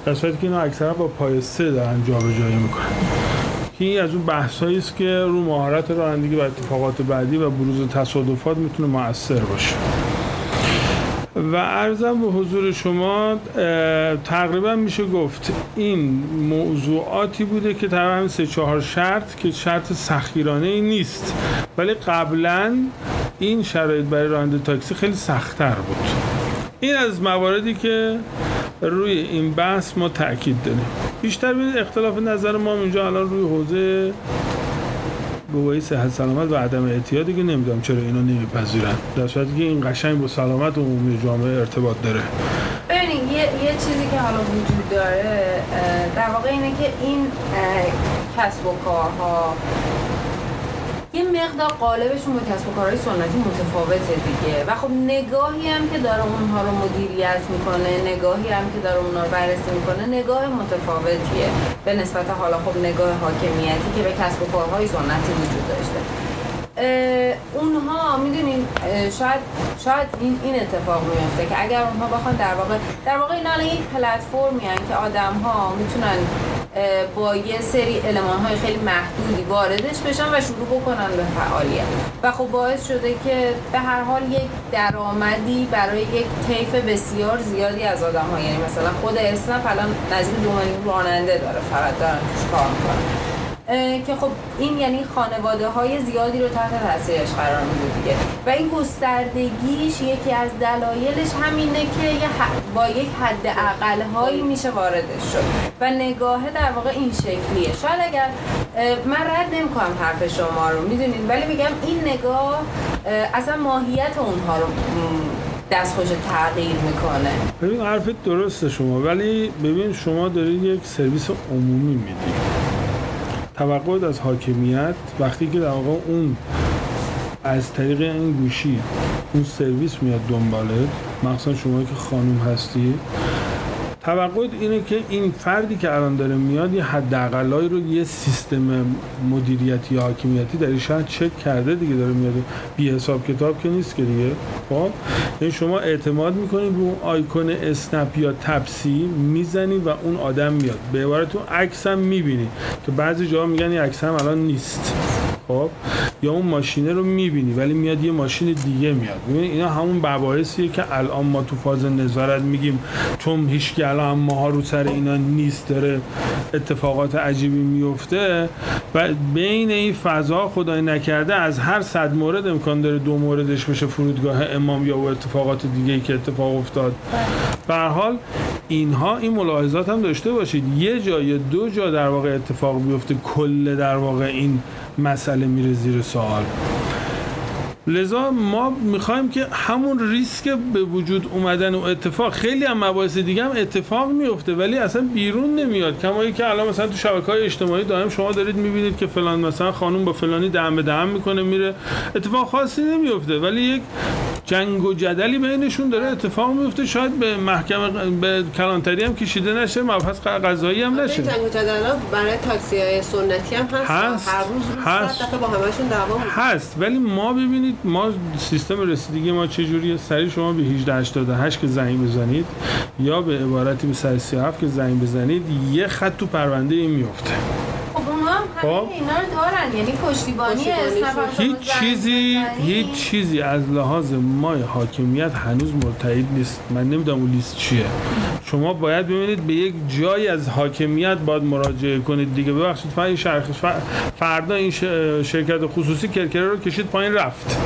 در صورتی که اینا اکثرا با پای 3 دارن جابجایی میکنن. این از اون بحثایی است که رو مهارت رانندگی و اتفاقات بعدی و بروز تصادفات میتونه مؤثر باشه. و عرضم به حضور شما تقریبا میشه گفت این موضوعاتی بوده که تقریبا همین 3-4 شرط که شرط سختگیرانه ای نیست، ولی قبلا این شرایط برای راننده تاکسی خیلی سخت‌تر بود. این از مواردی که روی این بحث ما تأکید داریم. بیشتر اختلاف نظر ما اینجا الان روی حوزه گواهی صحت سلامت و عدم اعتیادی که نمیدونم چرا اینا نمیپذیرن، در صورتی که این قشنگ با سلامت عمومی جامعه ارتباط داره. ببینید یه چیزی که حالا وجود داره در واقع اینه که این کسب و کارها یه مقدار قالبشون با کسب و کارهای سنتی متفاوته دیگه و خب نگاهی هم که داره اونها رو مدیریت میکنه، نگاهی هم که داره اونها رو بررسی میکنه، نگاه متفاوتیه به نسبت حالا خب نگاه حاکمیتی که به کسب و کارهای سنتی وجود داشته. اونها میدونین شاید این اتفاق میفته که اگر اونها بخوان در واقع اینا یک پلتفرمی ان که آدم‌ها میتونن با یه سری المان‌های خیلی محدودی واردش بشن و شروع بکنن به فعالیت و خب باعث شده که به هر حال یک درآمدی برای یک طیف بسیار زیادی از آدم‌ها، یعنی مثلا خود اسنپ الان نزدیک 2 میلیون راننده داره فقط دارن کار می‌کنن که خب این یعنی خانواده‌های زیادی رو تحت تاثیرش قرار میده دیگه و این گستردگیش یکی از دلایلش همینه که با یک حد اقل‌هایی میشه واردش شد و نگاه در واقع این شکلیه. شاید اگر من رد نمی‌کنم حرف شما رو میدونید، ولی میگم این نگاه اصلا ماهیت اونها رو دستخوش تغییر میکنه. ببین حرف درسته شما، ولی ببین شما دارید یک سرویس عمومی میدید، توقع از حاکمیت وقتی که در واقع اون از طریق این گوشی اون سرویس میاد دنبالت، مخصوصا شما که خانم هستی، توقع اینه که این فردی که الان داره میاد یه حداقلایی رو یه سیستم مدیریتی حاکمیتی در ایشان چک کرده دیگه، داره میاد بی حساب کتاب که نیست که دیگه. خب یعنی شما اعتماد میکنید به اون آیکون اسنپ یا تپسی، میزنی و اون آدم میاد. به عبارت اون عکس هم میبینی که بعضی جاها میگن این عکس هم الان نیست، خب یا اون ماشینه رو میبینی ولی میاد یه ماشین دیگه میاد. ببین اینا همون بوابسیه که الان ما تو فاز نظارت میگیم، چون هیچ کی الان ماها رو سر اینا نیست، داره اتفاقات عجیبی میفته و بین این فضا خدای نکرده از هر 100 مورد امکان داره 2 موردش بشه فرودگاه امام یا اتفاقات دیگه‌ای که اتفاق افتاد. به هر حال اینها این ملاحظات هم داشته باشید، یه جا یا دو جا در واقع اتفاق میفته، کل در واقع این مسئله میره زیر سوال. لذا ما میخوایم که همون ریسک به وجود اومدن و اتفاق، خیلی هم مباحث دیگه هم اتفاق میفته ولی اصلا بیرون نمیاد، کمایی که الان مثلا تو شبکه‌های اجتماعی دائم شما دارید میبینید که فلان مثلا خانم با فلانی دم به دم میکنه میره، اتفاق خاصی نمیفته ولی یک جنگ و جدلی بینشون داره اتفاق میفته، شاید به محکمه به کلانتری هم کشیده نشه، مبحث قضایی هم نشه. جنگ و جدلا برای تاکسی‌های سنتی هم هست، هر روز صد دفعه با همشون دعوا هست، ولی ما ببینید ما سیستم رسیدگی ما چجوریه. سری شما به 1888 که زنگ بزنید یا به عبارتی به 137 که زنگ بزنید یه خط تو پرونده این میفته. خب اینا رو دارن، یعنی پشتیبانی اسنپ هیچ چیزی از لحاظ مای حاکمیت هنوز متعهد نیست. من نمیدونم اون لیست چیه. شما باید ببینید به یک جایی از حاکمیت باید مراجعه کنید دیگه. ببخشید فردا این شرکت خصوصی کرکره رو کشید پایین رفت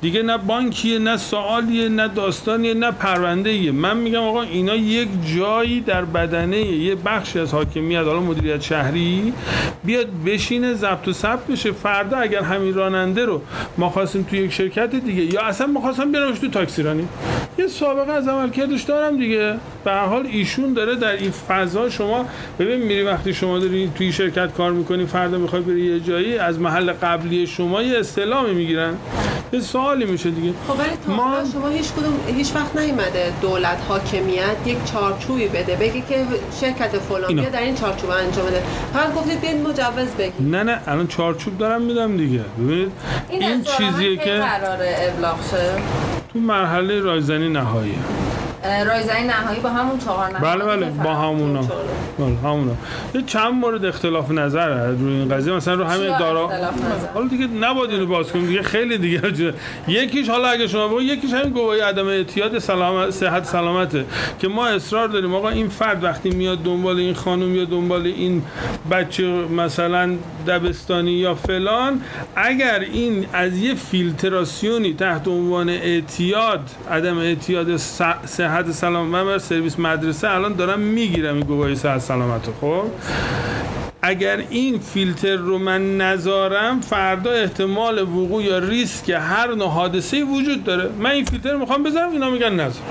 دیگه، نه بانکیه نه سوالیه نه داستانیه نه پروندهیه. من میگم آقا اینا یک جایی در بدنه یه بخشی از حاکمیت، حالا مدیریت شهری، بیاد بشینه ضبط و ثبت بشه. فردا اگر همین راننده رو ما خواستیم تو یک شرکت دیگه یا اصلا ما خواستم بیارمش تو تاکسی رانی، یه سابقه از عملکردش دارم دیگه. به هر حال ایشون داره در این فضا. شما ببین میری وقتی شما داری توی شرکت کار میکنی، فردا میخوای بری یه جایی، از محل قبلی شما یه استعلامی میگیرن، یه سوالی میشه دیگه. خب ولی تا ما شما هیچ وقت نیومده دولت حاکمیت یک چارچوبی بده بگی که شرکت فلانی در این چارچوب انجام بده، فقط گفتید بیاین مجوز بگید. نه الان چارچوب دارم میدم دیگه. ببینید این چیزیه که قراره ابلاغ شه تو مرحله رایزنی نهایی با همون 4 نفر. بله با همونا. یه چند مورد اختلاف نظر روی این قضیه، مثلا رو همین دارا. حالا دیگه نباید اینو باز کنیم دیگه، خیلی دیگه. یکیش حالا اگه شما بگید، یکیش همین گواهی عدم اعتیاد صحت سلامته که ما اصرار داریم آقا این فرد وقتی میاد دنبال این خانم یا دنبال این بچه مثلا دبستانی یا فلان، اگر این از یه فیلتراسیونی تحت عنوان اعتیاد، عدم اعتیاد صحت سلامت، من بر سرویس مدرسه الان دارم میگیرم این گواهی صحت سلامت رو، خب اگر این فیلتر رو من نذارم فردا احتمال وقوع یا ریسک هر نوع حادثه‌ای وجود داره. من این فیلتر رو میخوام بذارم، اینا میگن نذار.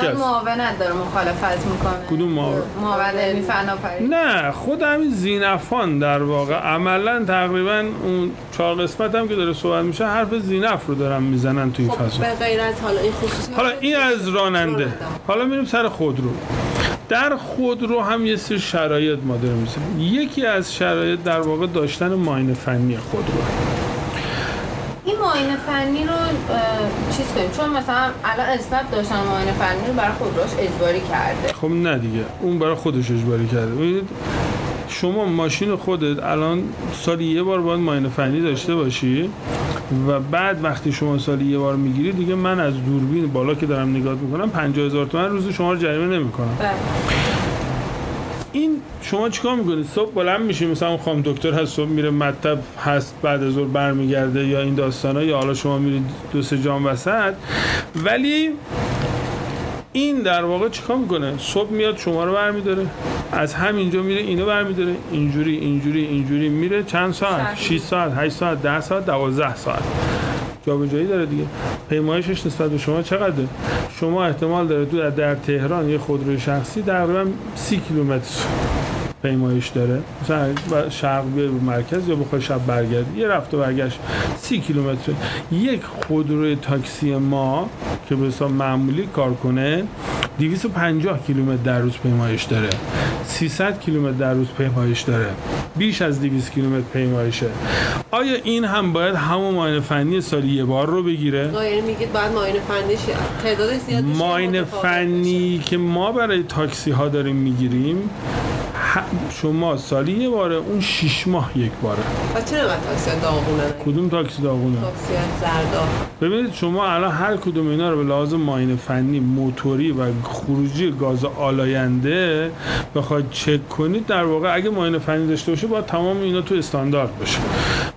الان معاونت داره مخالفت میکنه. کدوم معاونت علمی فناوری؟ نه خود همین زینفان در واقع عملا تقریبا اون 4 قسمت هم که داره صحبت میشه حرف زینف رو دارن میزنن توی فضا. خب به غیر از حالا این خصوصی، حالا این از راننده، حالا میریم سر خودرو. در خودرو هم یه سری شرایط ما داره میزنیم. یکی از شرایط در واقع داشتن معاینه فنی خودرو. این معاینه فنی رو چیز کنیم، چون مثلا الان اسنپ داشتن معاینه فنی رو برای خودروش اجباری کرده. خب نه دیگه، اون برای خودش اجباری کرده. ببینید شما ماشین خودت الان سالی یه بار باید معاینه فنی داشته باشی و بعد وقتی شما سالی یه بار میگیری دیگه، من از دوربین بالا که دارم نگاه میکنم 50,000 تومان روز شما رو جریمه نمیکنم. این شما چیکار میکنید؟ صبح بلند میشین، مثلا خانم دکتر هست صبح میره مطب هست، بعد از ظهر برمیگرده یا این داستانا، یا حالا شما میرید دو سه جام وسط. ولی این در واقع چیکار میکنه؟ صبح میاد شما رو برمیداره، از همینجا میره اینو برمیداره، اینجوری میره چند ساعت، 6 ساعت 8 ساعت 10 ساعت 12 ساعت جابجایی داره دیگه. پیمایشش نسبت به شما چقدره؟ شما احتمال داره تو در تهران یه خودروی شخصی تقریبا 30 کیلومتر پیمایش داره، مثلا شرق به مرکز یا بخوای شب برگردی، یه رفت و برگشت 30 کیلومتر. یک خودروی تاکسی ما که به حساب معمولی کار کنه 250 کیلومتر در روز پیمایش داره، 300 کیلومتر در روز پیمایش داره، بیش از 200 کیلومتر پیمایشه. آیا این هم باید همون معاینه فنی سالی یه بار رو بگیره؟ غیر میگید باید معاینه فنی تعداد زیاد بشه. معاینه فنی که ما برای تاکسی ها داریم میگیریم شما سالی یه باره، اون 6 ماه یک باره. و چرا باید تاکسی داغونه؟ کدوم تاکسی داغونه؟ تاکسی زردا. ببینید شما الان هر کدوم اینا رو به لحاظ معاینه فنی موتوری و خروجی گاز آلاینده بخواید چک کنید، در واقع اگه معاینه فنی داشته باشه باید تمام اینا تو استاندارد باشه.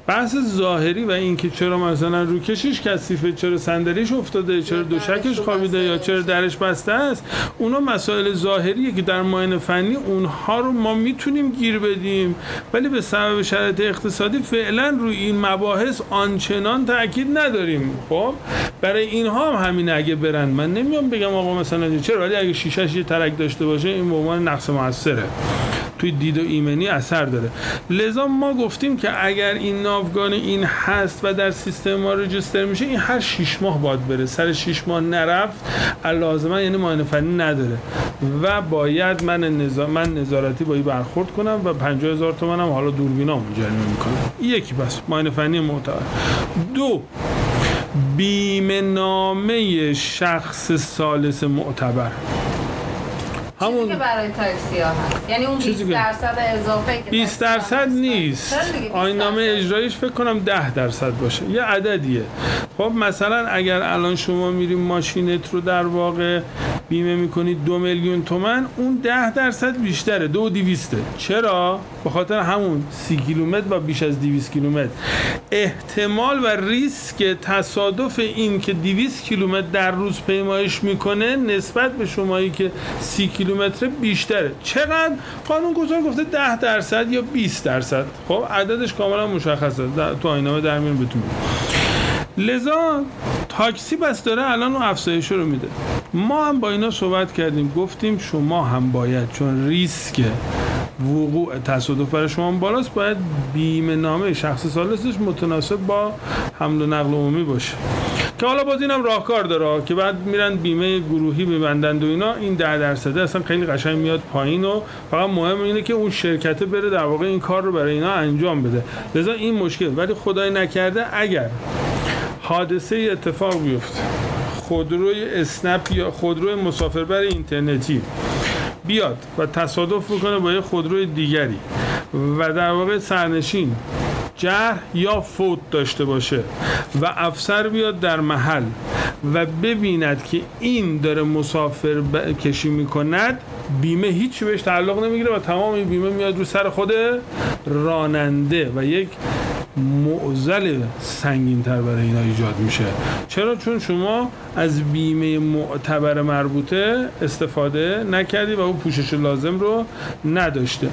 بحث ظاهری و اینکه چرا مثلا روکشش کثیفه، چرا صندلیش افتاده، چرا دوشکش خوابیده یا چرا درش بسته است، اونا مسائل ظاهریه که در معاینه فنی اونها رو ما میتونیم گیر بدیم، ولی به سبب شرایط اقتصادی فعلا روی این مباحث آنچنان تاکید نداریم. خب برای اینها هم همین اگه برن، من نمیام بگم آقا مثلا چرا، ولی اگه شیشه‌اش یه ترک داشته باشه این به عنوان نقص موثره، توی دید و ایمنی اثر داره. لذا ما گفتیم که اگر این ناوگان این هست و در سیستم ما رجستر میشه، این هر 6 ماه باید بره، سر 6 ماه نرفت لازما یعنی معاینه فنی نداره و باید من نظارتی با این برخورد کنم و 50000 تومان هم حالا دوربینامون جریمه میکنه. یکی بس معاینه فنی معتبر. دو، بیمه نامه شخص ثالث معتبر، چیزی که برای تاکسی ها هست، یعنی اون 20% اضافه که 20% نیست، آیین نامه اجرایش فکر کنم 10% باشه، یه عددیه. خب مثلا اگر الان شما میریم ماشینت رو در واقع بیمه میکنید 2 میلیون تومان، اون 10% بیشتره، 2200. چرا؟ به خاطر همون 30 کیلومتر و بیش از 200 کیلومتر احتمال و ریسک تصادف این که 200 کیلومتر در روز پیمایش میکنه نسبت به شمایی که 30 کیلومتر بیشتره. چقدر؟ قانونگذار گفته 10% یا 20%. خب عددش کاملا مشخصه، تو آیین نامه در میون بتونید. لذا تاکسی بس داره الان اون افزایش رو میده. ما هم با اینا صحبت کردیم، گفتیم شما هم باید، چون ریسک وقوع تصادف برای شما بالاست، باید بیمه نامه شخص ثالثش متناسب با حمل و نقل عمومی باشه. که حالا باز اینم راهکار داره که بعد میرن بیمه گروهی میبندند و اینا، این 10% اصلا خیلی قشنگ میاد پایین و فقط مهم اینه که اون شرکته بره در واقع این کار رو برای اینا انجام بده. لذا این مشکل، ولی خدای نکرده اگر حادثه اتفاق بیفته، خودروی اسنپ یا خودروی مسافربر اینترنتی بیاد و تصادف بکنه با یه خودروی دیگری و در واقع سرنشین جرح یا فوت داشته باشه و افسر بیاد در محل و ببیند که این داره مسافر کشی میکند، بیمه هیچی بهش تعلق نمیگیره و تمام این بیمه میاد رو سر خود راننده و یک معضل سنگین‌تر برای اینا ایجاد میشه. چرا؟ چون شما از بیمه معتبر مربوطه استفاده نکردی و اون پوشش لازم رو نداشته.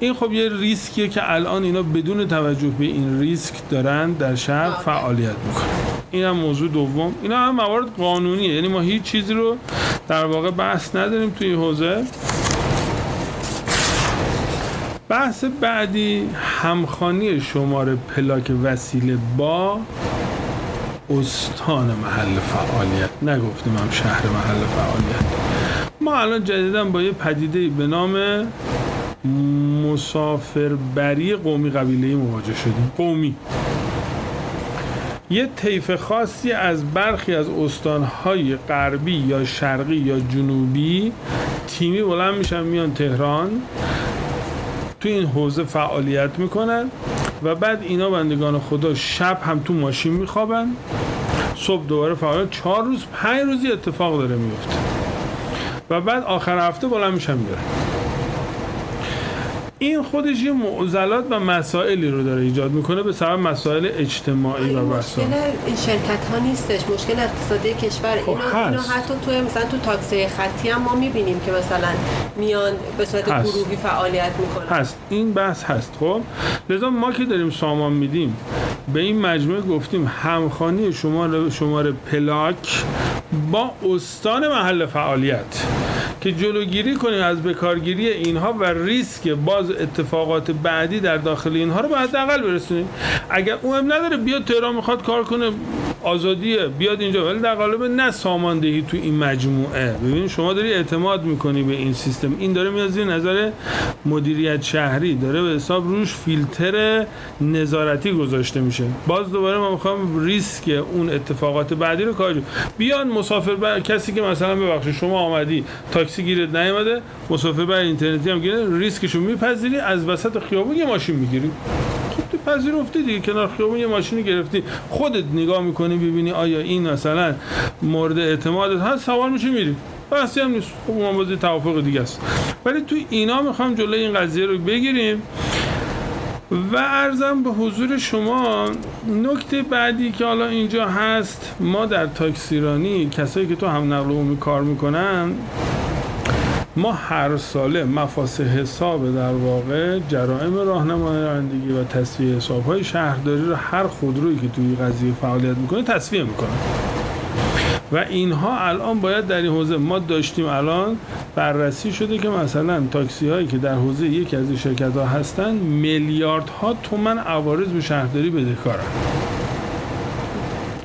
این خب یه ریسکیه که الان اینا بدون توجه به این ریسک دارن در شهر فعالیت میکنن. این هم موضوع دوم. اینا هم موارد قانونیه، یعنی ما هیچ چیزی رو در واقع بحث نداریم توی این حوزه. بحث بعدی همخوانی شماره پلاک وسیله با استان محل فعالیت، نگفتیم هم شهر محل فعالیت. ما الان جدیداً با یه پدیده‌ای به نام مسافربری قومی قبیله‌ای مواجه شدیم. قومی یه طیف خاصی از برخی از استان‌های غربی یا شرقی یا جنوبی تیمی بلند میشن میان تهران، تو این حوزه فعالیت میکنن و بعد اینا بندگان خدا شب هم تو ماشین میخوابن، صبح دوباره فعالیت. 4 روز 5 روزی اتفاق داره میفته و بعد آخر هفته بلند میشن میرن. این خودش یه معضلات و مسائلی رو داره ایجاد میکنه به سبب مسائل اجتماعی و مسائل. این شرکت ها نیستش، مشکل اقتصادی کشور. اینا حتی توی مثلا تو تاکسی خطی هم ما میبینیم که مثلا میان به صورت گروهی فعالیت میکنن. هست این بحث هست. خب لذا ما که داریم سامان میدیم به این مجموعه گفتیم همخوانی شماره پلاک با استان محل فعالیت، که جلوگیری کنیم از بکارگیری اینها و ریسک باز اتفاقات بعدی در داخل اینها رو باید حداقل برسونیم. اگر اونم نداره بیاد تهران میخواد کار کنه آزادیه بیاد اینجا، ولی در قالب نه ساماندهی تو این مجموعه. ببین شما داری اعتماد میکنی به این سیستم، این داره میاد زیر نظر مدیریت شهری، داره به حساب روش فیلتر نظارتی گذاشته میشه. باز دوباره ما میخوام ریسک اون اتفاقات بعدی رو کاج بیان. مسافر بر کسی که مثلا ببخشید شما اومدی تاکسی گیرت نیومده، مسافر بر اینترنتی هم گیره، ریسکشو میپذیری، از وسط خیابون یه ماشین میگیری، پذیرفتی دیگه، کنار خیابون یه ماشینی گرفتی، خودت نگاه میکنی ببینی آیا این مثلا مورد اعتمادت هست، سوار میشه میری، بحثی هم نیست. خب اون بازی توافق دیگه است. ولی تو اینا میخوام جلوی این قضیه رو بگیریم و عرضم به حضور شما نکته بعدی که حالا اینجا هست، ما در تاکسیرانی کسایی که تو هم نقل عمومی کار میکنن، ما هر ساله مفاسه حساب در واقع جرائم راهنمایی رانندگی و تصفیه حساب‌های شهرداری رو هر خودرویی که توی قضیه فعالیت میکنه تصفیه میکنه و اینها الان باید در این حوزه، ما داشتیم الان بررسی شده که مثلا تاکسی هایی که در حوزه یکی از این شرکت ها هستن میلیاردها تومان عوارض به شهرداری بدهکارن.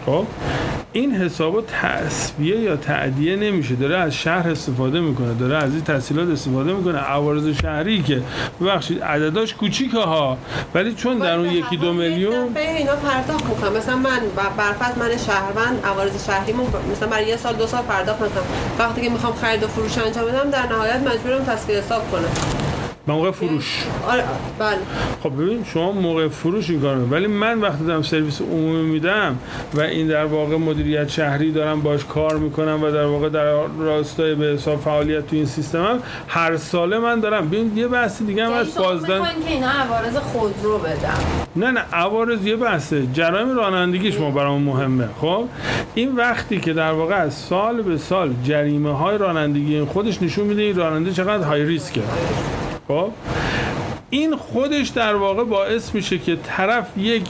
خب این حسابو تسویه یا تعدیه نمیشه، داره از شهر استفاده میکنه، داره از این تسهیلات استفاده میکنه. عوارض شهری که ببخشید عدداش کوچیکه ها، ولی چون در اون 1-2 میلیون به اینا پرداخت میکنم. مثلا من برفت من شهروند عوارض شهریمون مثلا برای یه سال 2 سال پرداخت میکنم، وقتی که میخوام خرید و فروش انجام بدم در نهایت مجبورم تسویه حساب کنم موقع فروش. آره بله. خب ببین شما موقع فروش این کار میکنید، ولی من وقتی دارم سرویس عمومی میدم و این در واقع مدیریت شهری دارم باش کار میکنم و در واقع در راستای به حساب فعالیت تو این سیستمم، هر ساله من دارم ببین یه بحث دیگه هم از بازدن که اینا عوارض خودرو بدم، نه عوارض یه بحثه، جرایم رانندگیش ما برام مهمه. خب این وقتی که در واقع از سال به سال جریمه های رانندگی خودش نشون میده این راننده چقدر های ریسکه، این خودش در واقع باعث میشه که طرف یک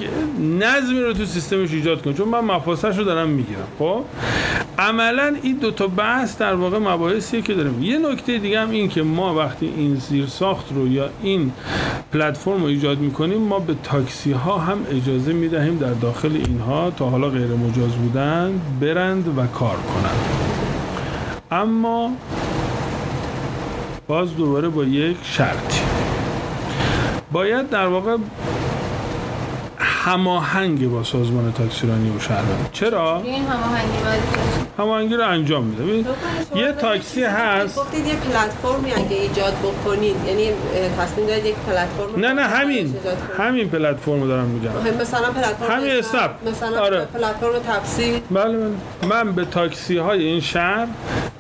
نظمی رو تو سیستمش ایجاد کنه، چون من مفاسدش رو دارم میگیرم. خب عملا این دو تا بحث در واقع مباحثیه که داریم. یه نکته دیگه هم این که ما وقتی این زیرساخت رو یا این پلتفرم رو ایجاد میکنیم، ما به تاکسی ها هم اجازه میدهیم در داخل اینها تا حالا غیر مجاز بودن برند و کار کنند، اما باز دوباره با یک شرطی، باید در واقع هماهنگ با سازمان تاکسیرانی و شهروند. چرا؟ این هماهنگی رو انجام میده. یه تاکسی هست. گفتید یه پلتفرمی اگه ایجاد بکنید، یعنی تصمیم دارید یک پلتفرم. نه همین پلتفرم رو دارم میگم. مثلا پلتفرم همین اسنپ. مثلا آره. پلتفرم تپسی. بله. من به تاکسی های این شهر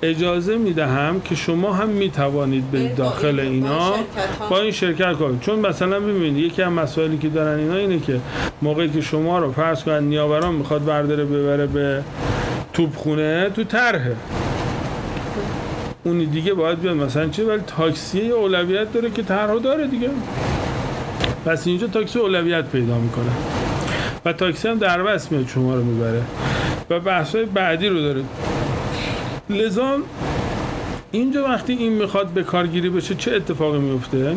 اجازه میدهم که شما هم میتوانید به داخل اینا با این شرکت کنید. چون مثلا ببینید یکی از مسائلی که دارن اینا اینه که موقعی که شما رو فرض کنن نیاوران میخواد برداره ببره به توپخونه، تو طرحه اونی دیگه باید بیاد مثلا چه، ولی تاکسی یه اولویت داره که طرحو داره دیگه، پس اینجا تاکسی اولویت پیدا میکنه و تاکسی هم در وسط میاد شما رو میبره و بحثای بعدی رو داره. لذا اینجا وقتی این میخواد به کارگیری بشه چه اتفاقی میفته؟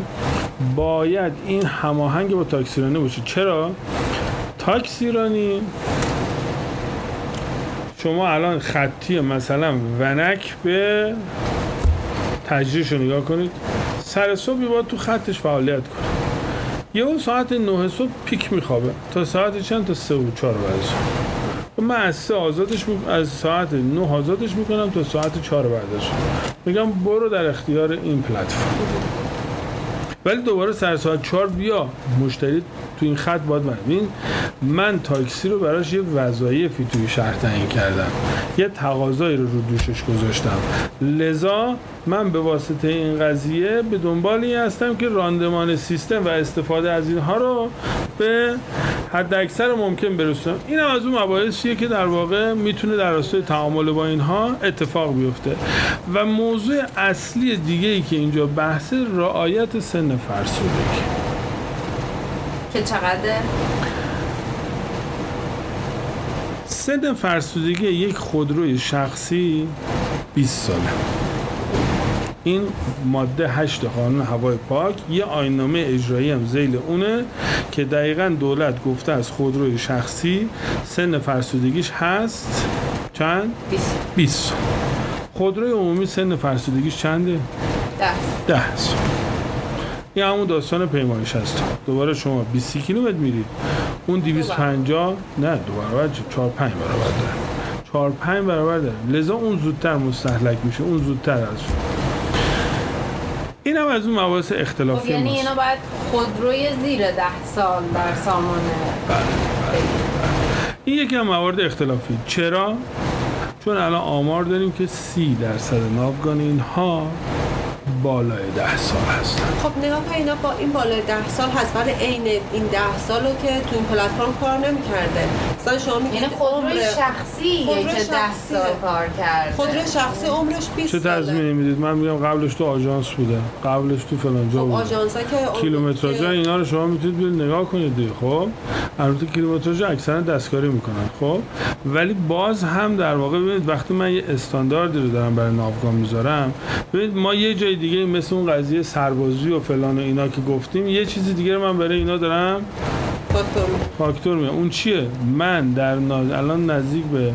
باید این هماهنگ با تاکسیرانی باشه. چرا؟ تاکسیرانی شما الان خطی مثلا ونک به تجریش رو نگاه کنید، سر صبحی باید تو خطش فعالیت کنه، یه اون ساعت 9 صبح پیک میخوابه تا ساعت چند؟ تا 3 و 4 بعد. من از 3 آزادش از ساعت 9 آزادش میکنم تا ساعت 4 بعدش میگم برو در اختیار این پلتفرم، ولی دوباره سر ساعت 4 بیا مشتری تو این خط باید ببین. من تاکسی رو براش یه وظایفی توی شهر تعیین کردم، یه تقاضایی رو دوشش گذاشتم، لذا من به واسطه این قضیه به دنبال این هستم که راندمان سیستم و استفاده از اینها رو به حد اکثر ممکن برسونم. این هم از اون مباحثیه که در واقع میتونه در راستای تعامل با اینها اتفاق بیفته. و موضوع اصلی دیگه‌ای که اینجا بحث رعایت سن فرسودگی که چقدر؟ سن فرسودگی یک خودروی شخصی 20 ساله. این ماده 8 قانون هوای پاک یه آیین‌نامه اجرایی هم ذیل اونه که دقیقاً دولت گفته از خودروی شخصی سن فرسودگیش هست چند؟ 20. خودروی عمومی سن فرسودگیش چنده؟ 10. این همون داستان پیمایش هست. دوباره شما 20 کیلومتر میری، اون 250 نه، دوباره 4-5 برابر داره. 4-5 برابر داره. لذا اون زودتر مستهلک میشه، اون زودتر از این هم از اون مباحث اختلافی. یعنی اینا باید خودروی زیر 10 سال در سامانه. این یکی از موارد اختلافی. چرا؟ چون الان آمار داریم که 30% ناوگان اینها بالای 10 سال هستن. خب نگاه کن اینا با این بالای 10 سال هست، ولی عین این 10 سالو که تو این پلتفرم کار نمی‌کرده. مثلا شما میگید یعنی خودروی شخصی که 10 سال کار کرده. خودروی شخصی عمرش 20 ساله. چه تضمینی میدید؟ من میگم قبلش تو آژانس بوده، قبلش تو فلان جا بوده. خب آژانسا که کیلومتراژ اینا رو شما میتونید برید نگاه کنید. خب البته کیلومتراژ اکثرا دستکاری میکنن. خب ولی باز هم در واقع ببینید وقتی من یه استانداردی رو دارم برای ناوگان میذارم، ببینید ما یه جای دیگه مثل اون قضیه سربازی و فلان و اینا که گفتیم یه چیزی دیگه من برای اینا دارم فاکتور میام. اون چیه؟ من در الان نزدیک به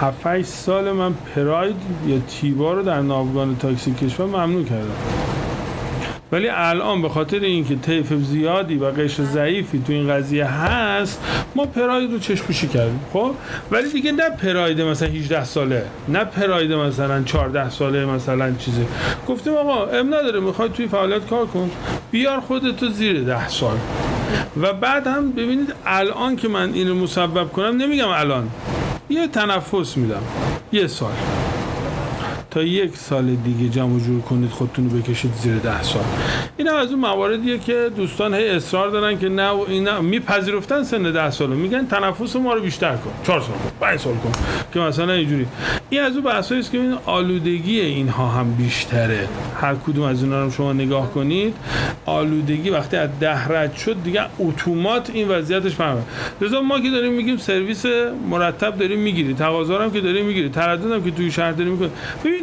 7-8 سال من پراید یا تیبا رو در ناوگان تاکسی کشور ممنوع کردم، ولی الان به خاطر اینکه طیف زیادی و قشر ضعیفی تو این قضیه هست ما پراید رو چشم‌پوشی کردیم. خب ولی دیگه نه پراید مثلا 18 ساله، نه پراید مثلا 14 ساله، مثلا چیزی گفتیم آقا ام نداره، میخوای توی فعالیت کار کن، بیار خودتو زیر 10 سال. و بعد هم ببینید الان که من اینو مسبب کنم، نمیگم الان، یه تنفس میدم یه سال تا یک سال دیگه جمع جور کنید خودتون رو بکشید زیر 10 سال. این هم از اون مواردیه که دوستان هی اصرار دارن که نه اینا میپذیرفتن سن 10 سال، میگن تنفس ما رو بیشتر کن، 4 سال کن، 5 سال کن، که مثلا اینجوری. این از اون بحثایی است که این آلودگی اینها هم بیشتره. هر کدوم از اینا رو شما نگاه کنید، آلودگی وقتی از 10 رد شد دیگه اتومات این وضعیتش فهمه. لذا ما که داریم میگیم سرویس مرتب داریم میگیری، تقاضا هم که داریم میگیری، تردیدم که توی شهر داریم میکنه.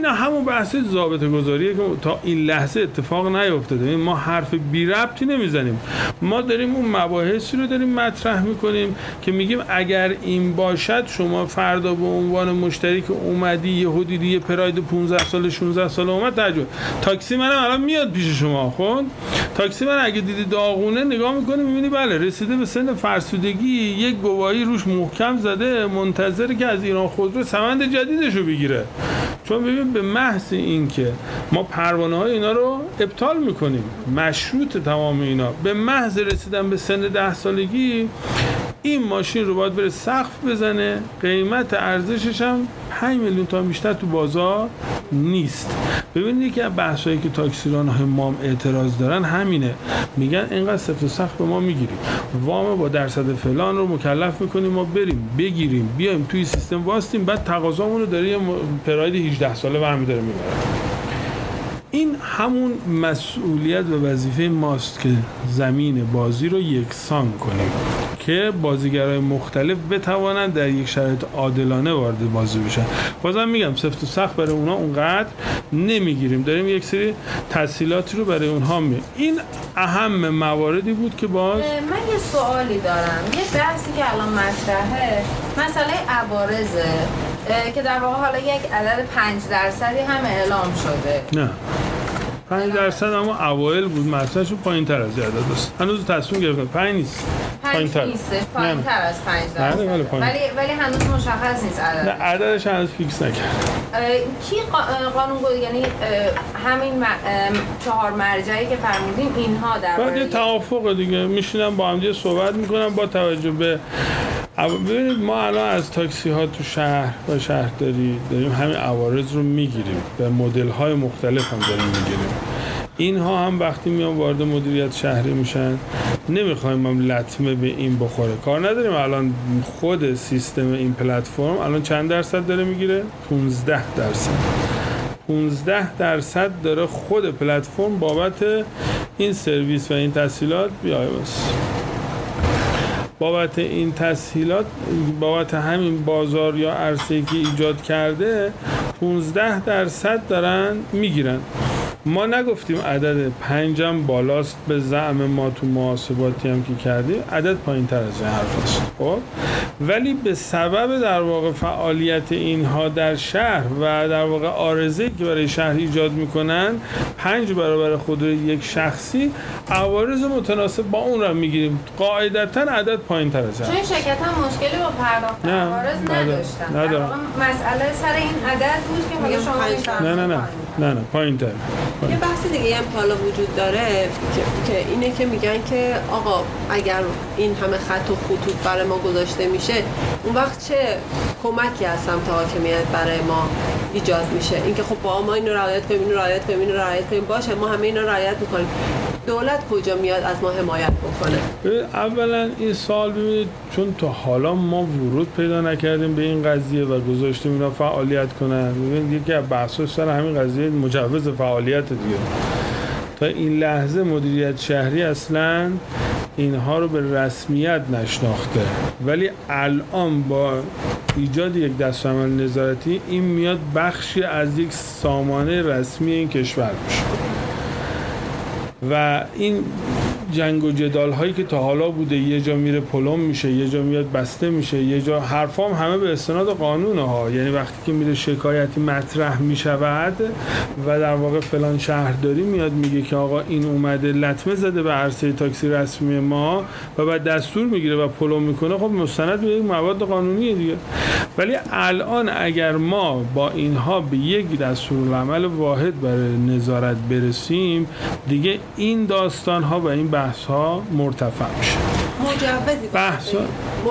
نه همون بحث ضابطه گذاریه که تا این لحظه اتفاق نیفتاده. ما حرف بی ربطی نمیزنیم، ما داریم اون مباحثی رو داریم مطرح میکنیم که میگیم اگر این باشد شما فردا به عنوان مشتری که اومدی یه حدودی یه پراید 15 سال 16 سال اومد تجربه تاکسی منم الان میاد پیش شما، خب تاکسی من اگه دیدی داغونه نگاه میکنی میبینی بله رسیده به سن فرسودگی، یک گواهی روش محکم زده منتظره که از ایران خودرو سمند جدیدش رو بگیره. چون به محض این که ما پروانه های اینا رو ابطال میکنیم، مشروط تمام اینا، به محض رسیدن به سن 10 سالگی این ماشین رو باید بره سقف بزنه، قیمت ارزشش هم 5 میلیون تا بیشتر تو بازار نیست. ببینید که بحثایی که تاکسیران های مام اعتراض دارن همینه، میگن اینقدر سفت و سخت به ما میگیریم، وام با درصد فلان رو مکلف میکنیم، ما بریم بگیریم بیایم توی سیستم واستیم، بعد تقاضامون رو داره پراید 18 ساله برمیداره میبره. این همون مسئولیت و وظیفه ماست که زمین بازی رو یکسان کنیم که بازیگرای مختلف بتوانند در یک شرایط عادلانه وارد بازی بشن. بازم میگم سفت و سخت برای اونها اونقدر نمیگیریم، داریم یک سری تسهیلاتی رو برای اونها میگیم. این اهم مواردی بود که باز من یه سوالی دارم، یه بحثی که الان مطرحه مسئله عوارضه که در واقع حالا یک عدد 5% هم اعلام شده. نه 5% اما اوایل بود، مثلاً پایین تر از عدد است. هنوز تصمیم گرفتن 5 نیست. پایین تر از 5%. ولی هنوز مشخص نیست عدد. نه عددش هنوز فیکس نکرد. کی قانون گذاری، یعنی همین 4 مرجعی که فرمودیم اینها در واقع یه توافق دیگه، میشینن با هم دیگه صحبت میکنن با توجه به ببینید ما الان از تاکسی ها تو شهر و شهرداری داریم همین عوارض رو میگیریم، به مدل های مختلف هم داریم میگیریم. اینها هم وقتی میان وارد مدیریت شهری میشن، نمیخوایم هم لطمه به این بخوره. کار نداریم الان خود سیستم این پلتفرم الان چند درصد داره میگیره؟ 15% داره خود پلتفرم بابت این سرویس و این تسهیلات بابت این تسهیلات بابت همین بازار یا عرصه‌ای که ایجاد کرده 15% دارن میگیرن. ما نگفتیم عدد 5 هم بالاست، به زعم ما تو محاسباتی هم که کردیم عدد پایین‌تر از این حرف است. خب ولی به سبب در واقع فعالیت اینها در شهر و در واقع عارضه‌ای که برای شهر ایجاد میکنن 5 برابر خودروی یک شخصی، عوارض متناسب با اون را میگیریم، قاعدتاً عدد پایین‌تر از این. چون شرکت هم مشکلی با پرداخت عوارض نداشتن. در واقع مسئله سر این عدد بود که میگه شما نه پایین‌تر. یه بحث دیگه هم حالا وجود داره که اینه که میگن که آقا اگر این همه خط و خطوط برای ما گذاشته میشه اون وقت چه کمکی از سمت حاکمیت برای ما ایجاد میشه؟ اینکه خب با ما اینو رعایت کنیم، اینو رعایت کنیم، اینو رعایت کنیم، باشه ما همه اینو رعایت میکنیم، دولت کجا میاد از ما حمایت بکنه؟ اولا این سوال ببینید، چون تا حالا ما ورود پیدا نکردیم به این قضیه و گذاشتیم اینا فعالیت کنن. ببینید یکی از بحث‌ها سر همین قضیه مجوز فعالیت دیگه. تا این لحظه مدیریت شهری اصلاً اینها رو به رسمیت نشناخته، ولی الان با ایجاد یک دسته‌عمل نظارتی این میاد بخشی از یک سامانه رسمی این کشور میشه و این جنگ و جدال هایی که تا حالا بوده، یه جا میره پلم میشه، یه جا میاد بسته میشه، یه جا حرفام همه به استناد قانون ها، یعنی وقتی که میره شکایتی مطرح میشود و در واقع فلان شهرداری میاد میگه که آقا این اومده لطمه زده به عرصه تاکسی رسمی ما و بعد دستور میگیره و پلم میکنه، خب مستند به یک مواد قانونی دیگه. ولی الان اگر ما با اینها به یک دستورالعمل واحد برای نظارت برسیم دیگه این داستان ها و این بحث ها مرتفع میشه.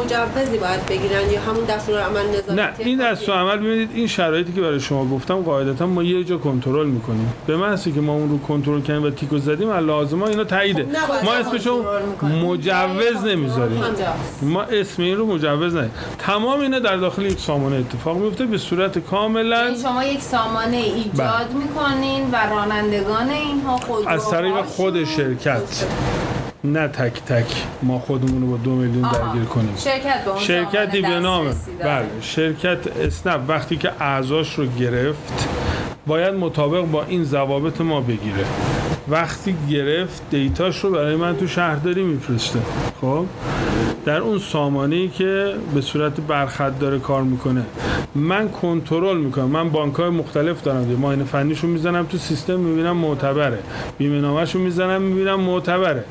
مجوزی باید بگیرن یا همون دستورالعمل نظارتی؟ نه این دستورالعمل، ببینید این شرایطی که برای شما گفتم قاعدتا ما یه جا کنترل میکنیم، به معنی که ما اون رو کنترل کنیم و تیکو زدیم لازمه اینا تاییده. ما اسمشو مجوز نمیذاریم، ما اسم این رو مجوز ندیم. تمام اینا در داخل یک سامانه اتفاق میفته به صورت کاملا. شما یک سامانه ایجاد میکنین و رانندگان اینها خود از طریق خود شرکت، نه تک تک ما خودمون رو با 2 میلیون درگیر کنیم. شرکتی به نام بله شرکت اسنپ وقتی که اعضاش رو گرفت باید مطابق با این ضوابط ما بگیره. وقتی گرفت دیتاش رو برای من تو شهرداری میفرسته. خب در اون سامانه‌ای که به صورت برخط داره کار میکنه من کنترل میکنم. من بانک‌های مختلف دارم، ماین فنیشو میزنم تو سیستم میبینم معتبره، بیمه نامه‌شو میزنم میبینم معتبره،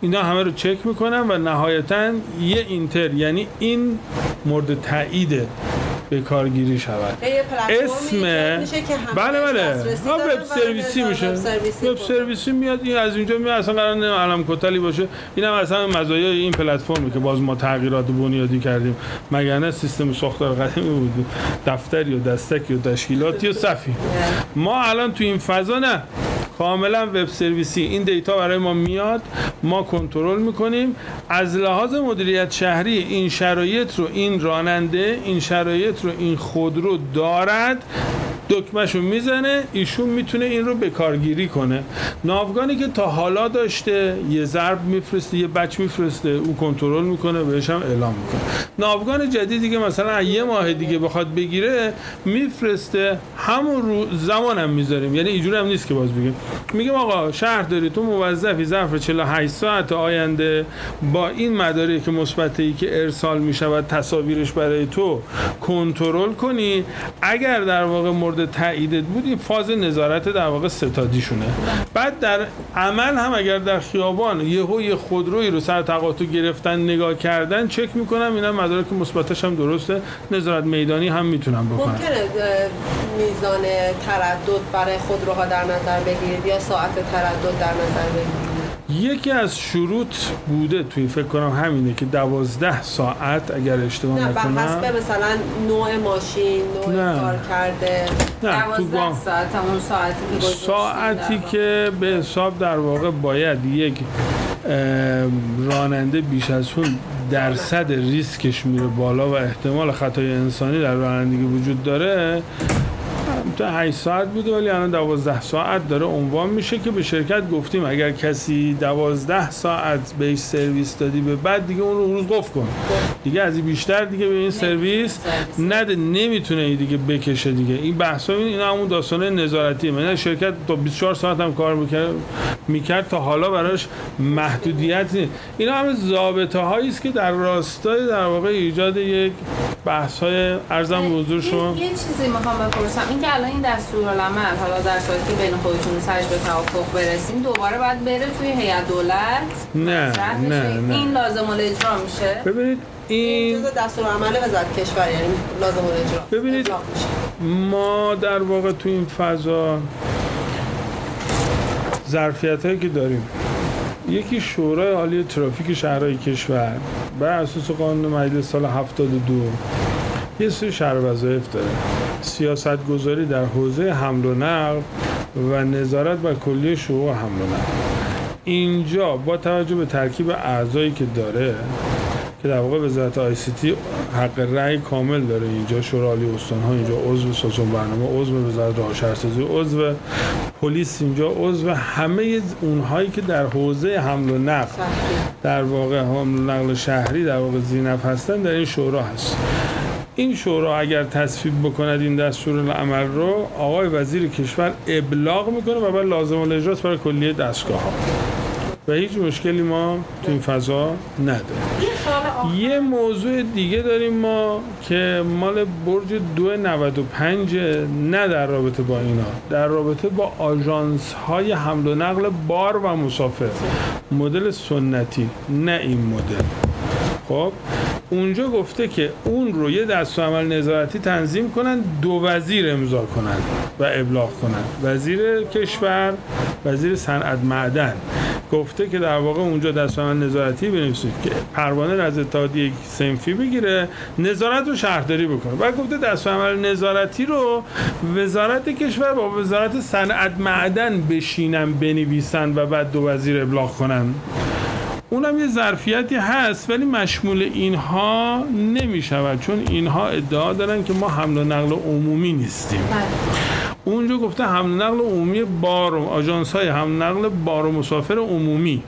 اینا همه رو چک میکنم و نهایتاً یه اینتر یعنی این مورد تاییده به کارگیری شود. اسم بله وب سرویسی میشه، وب سرویسی میاد این از اینجا میاد، اصلا قرار نه علم کتلی باشه. اینم اصلا مزایای این پلتفرمی که باز ما تغییرات بنیادی کردیم، مگر نه سیستم ساختار قدیمی بود، دفتری و دستکی و تشکیلاتی و صفی. ما الان تو این فضا نه، کاملا وب سرویسی. این دیتا برای ما میاد، ما کنترل میکنیم. از لحاظ مدیریت شهری این شرایط رو این راننده، این شرایط رو این خودرو دارد، دکمه‌شو میزنه، ایشون میتونه این رو به کارگیری کنه. ناوگانی که تا حالا داشته یه ضرب میفرسته، یه بچ میفرسته، او کنترل میکنه، بهش هم اعلام میکنه. ناوگان جدیدی که مثلا یه ماه دیگه بخواد بگیره میفرسته، همون رو زمانم میذاریم. یعنی اینجوری هم نیست که باز بگیم میگم آقا شهرداری تو موظفی ظرف 48 ساعت آینده با این مدارکی که مثبتی که ارسال میشود تصاویرش برای تو کنترل کنی. اگر در واقع مورد تایید بود این فاز نظارت در واقع ستادیشونه. بعد در عمل هم اگر در خیابان یه خودرویی رو سر تقاطع گرفتن نگاه کردن چک میکنم، اینا مدارک مثبتش هم درسته، نظارت میدانی هم میتونم بکنم. ممکنه میزان تردد برای خودروها در نظر بگیرید یا ساعت تردد در نظر بگیرید؟ یکی از شروط بوده توی فکر کنم همینه که 12 ساعت اگر اشتباه نکنم، نه بحث به مثلا نوع ماشین، نوع کار کرده، 12 ساعت همون ساعتی که به حساب در واقع باید یک راننده بیش از اون درصد ریسکش میره بالا و احتمال خطای انسانی در رانندگی وجود داره تا 8 ساعت بوده ولی الان 12 ساعت داره عنوان میشه که به شرکت گفتیم اگر کسی 12 ساعت بهش سرویس دادی به بعد دیگه اون رو روز قفل کن، دیگه از این بیشتر دیگه به این سرویس نده، نمیتونه دیگه بکشه دیگه. این بحثا این همون داستانه نظارتیه، مثلا شرکت تا 24 ساعت هم کار میکرد تا حالا براش محدودیت نیست. اینا همه ضابطه هایی است که در راستای در واقع ایجاد یک بحث های ارزم به حضور شما. یه چیزی میخوام بپرسم، این که الان این دستورالعمل حالا در صورتی که بین خودتون سرش به توافق برسیم دوباره باید بره توی هیئت دولت؟ نه. این لازم الاجرا میشه؟ ببینید این جزء دستورالعمل وزارت کشور، یعنی لازم الاجرا. ببینید ما در واقع تو این فضا ظرفیتایی که داریم، یکی شورای عالی ترافیک شهرهای کشور بر اساس قانون مجلس سال 72 یه سری شهر وظایف داره، سیاست گذاری در حوزه حمل و نقل و نظارت بر کلیه شعبه‌های حمل و نقل. اینجا با توجه به ترکیب اعضایی که داره که در واقع وزارت آی سی تی حق رأی کامل داره، اینجا شورای عالی استان‌ها اینجا عضو، سازمان برنامه عضو، وزارت راه شهرسازی عضو، پلیس اینجا عضو، همه اونهایی که در حوزه حمل و نقل در واقع حمل و نقل شهری در واقع ذی‌نفع هستن در این شورا هست. این شورا اگر تصویب بکند این دستورالعمل رو، آقای وزیر کشور ابلاغ میکنه و بعد لازم الاجرا برای کلیه دستگاه‌ها و هیچ مشکلی ما تو این فضا نداره. یه موضوع دیگه داریم ما که مال برج 295 نه در رابطه با اینا، در رابطه با آژانس های حمل و نقل بار و مسافر مدل سنتی، نه این مدل. خب اونجا گفته که اون رو یه دستورالعمل نظارتی تنظیم کنن، دو وزیر امضا کنن و ابلاغ کنن، وزیر کشور، وزیر صنعت معدن. گفته که در واقع اونجا دستورالعمل نظارتی بنویسید که پروانه را از اتحادیه صنفی بگیره، نظارت رو شهرداری بکنه. بعد گفته دستورالعمل نظارتی رو وزارت کشور با وزارت صنعت معدن بشینن بنویسن و بعد دو وزیر ابلاغ کنن. اونم یه ظرفیتی هست ولی مشمول اینها نمیشود، چون اینها ادعا دارن که ما حمل و نقل عمومی نیستیم. اونجا گفته حمل و نقل عمومی بار، آژانس‌های حمل و نقل بار و مسافر عمومی،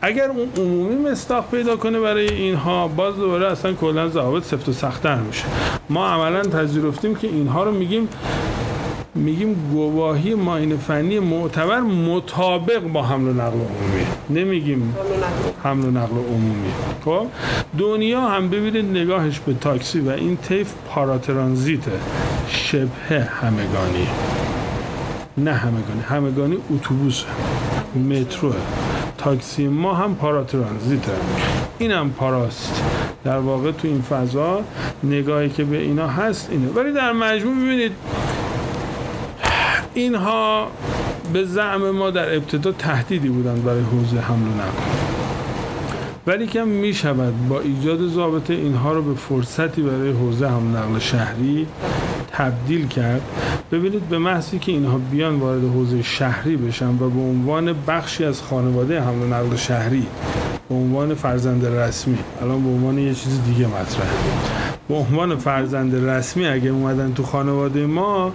اگر اون عمومی مصداق پیدا کنه برای اینها، باز دوباره اصلا کلا ضوابط سفت و سخت‌تر میشه. ما عملاً تذیرفتیم که اینها رو میگیم گواهی معاین فنی معتبر مطابق با حمل و نقل عمومی، نمیگیم حمل و نقل عمومی. خب دنیا هم ببینید نگاهش به تاکسی و این طیف پاراترانزیته، شبه همگانی، نه همگانی اتوبوسه، متروه. تاکسی ما هم پاراترانزیته، اینم پاراست. در واقع تو این فضا نگاهی که به اینا هست اینه. ولی در مجموع ببینید اینها به زعم ما در ابتدا تهدیدی بودند برای حوزه حمل و نقل، ولی که می شود با ایجاد ضابطه اینها رو به فرصتی برای حوزه حمل و نقل شهری تبدیل کرد. ببینید به محضی که اینها بیان وارد حوزه شهری بشن و به عنوان بخشی از خانواده حمل و نقل شهری، به عنوان فرزند رسمی، الان به عنوان یه چیز دیگه مطرحه، به عنوان فرزند رسمی اگه اومدن تو خانواده ما،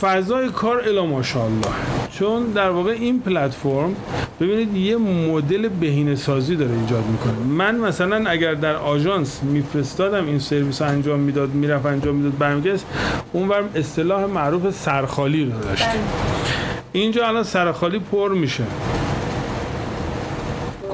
فضای کار الا ماشاءالله. چون در واقع این پلتفرم ببینید یه مدل بهینه‌سازی داره ایجاد میکنه. من مثلا اگر در آژانس میفرستادم این سرویس انجام میداد، میرفت انجام میداد، برمیگشت، اونورم اصطلاح معروف سرخالی رو داشت. اینجا الان سرخالی پر میشه.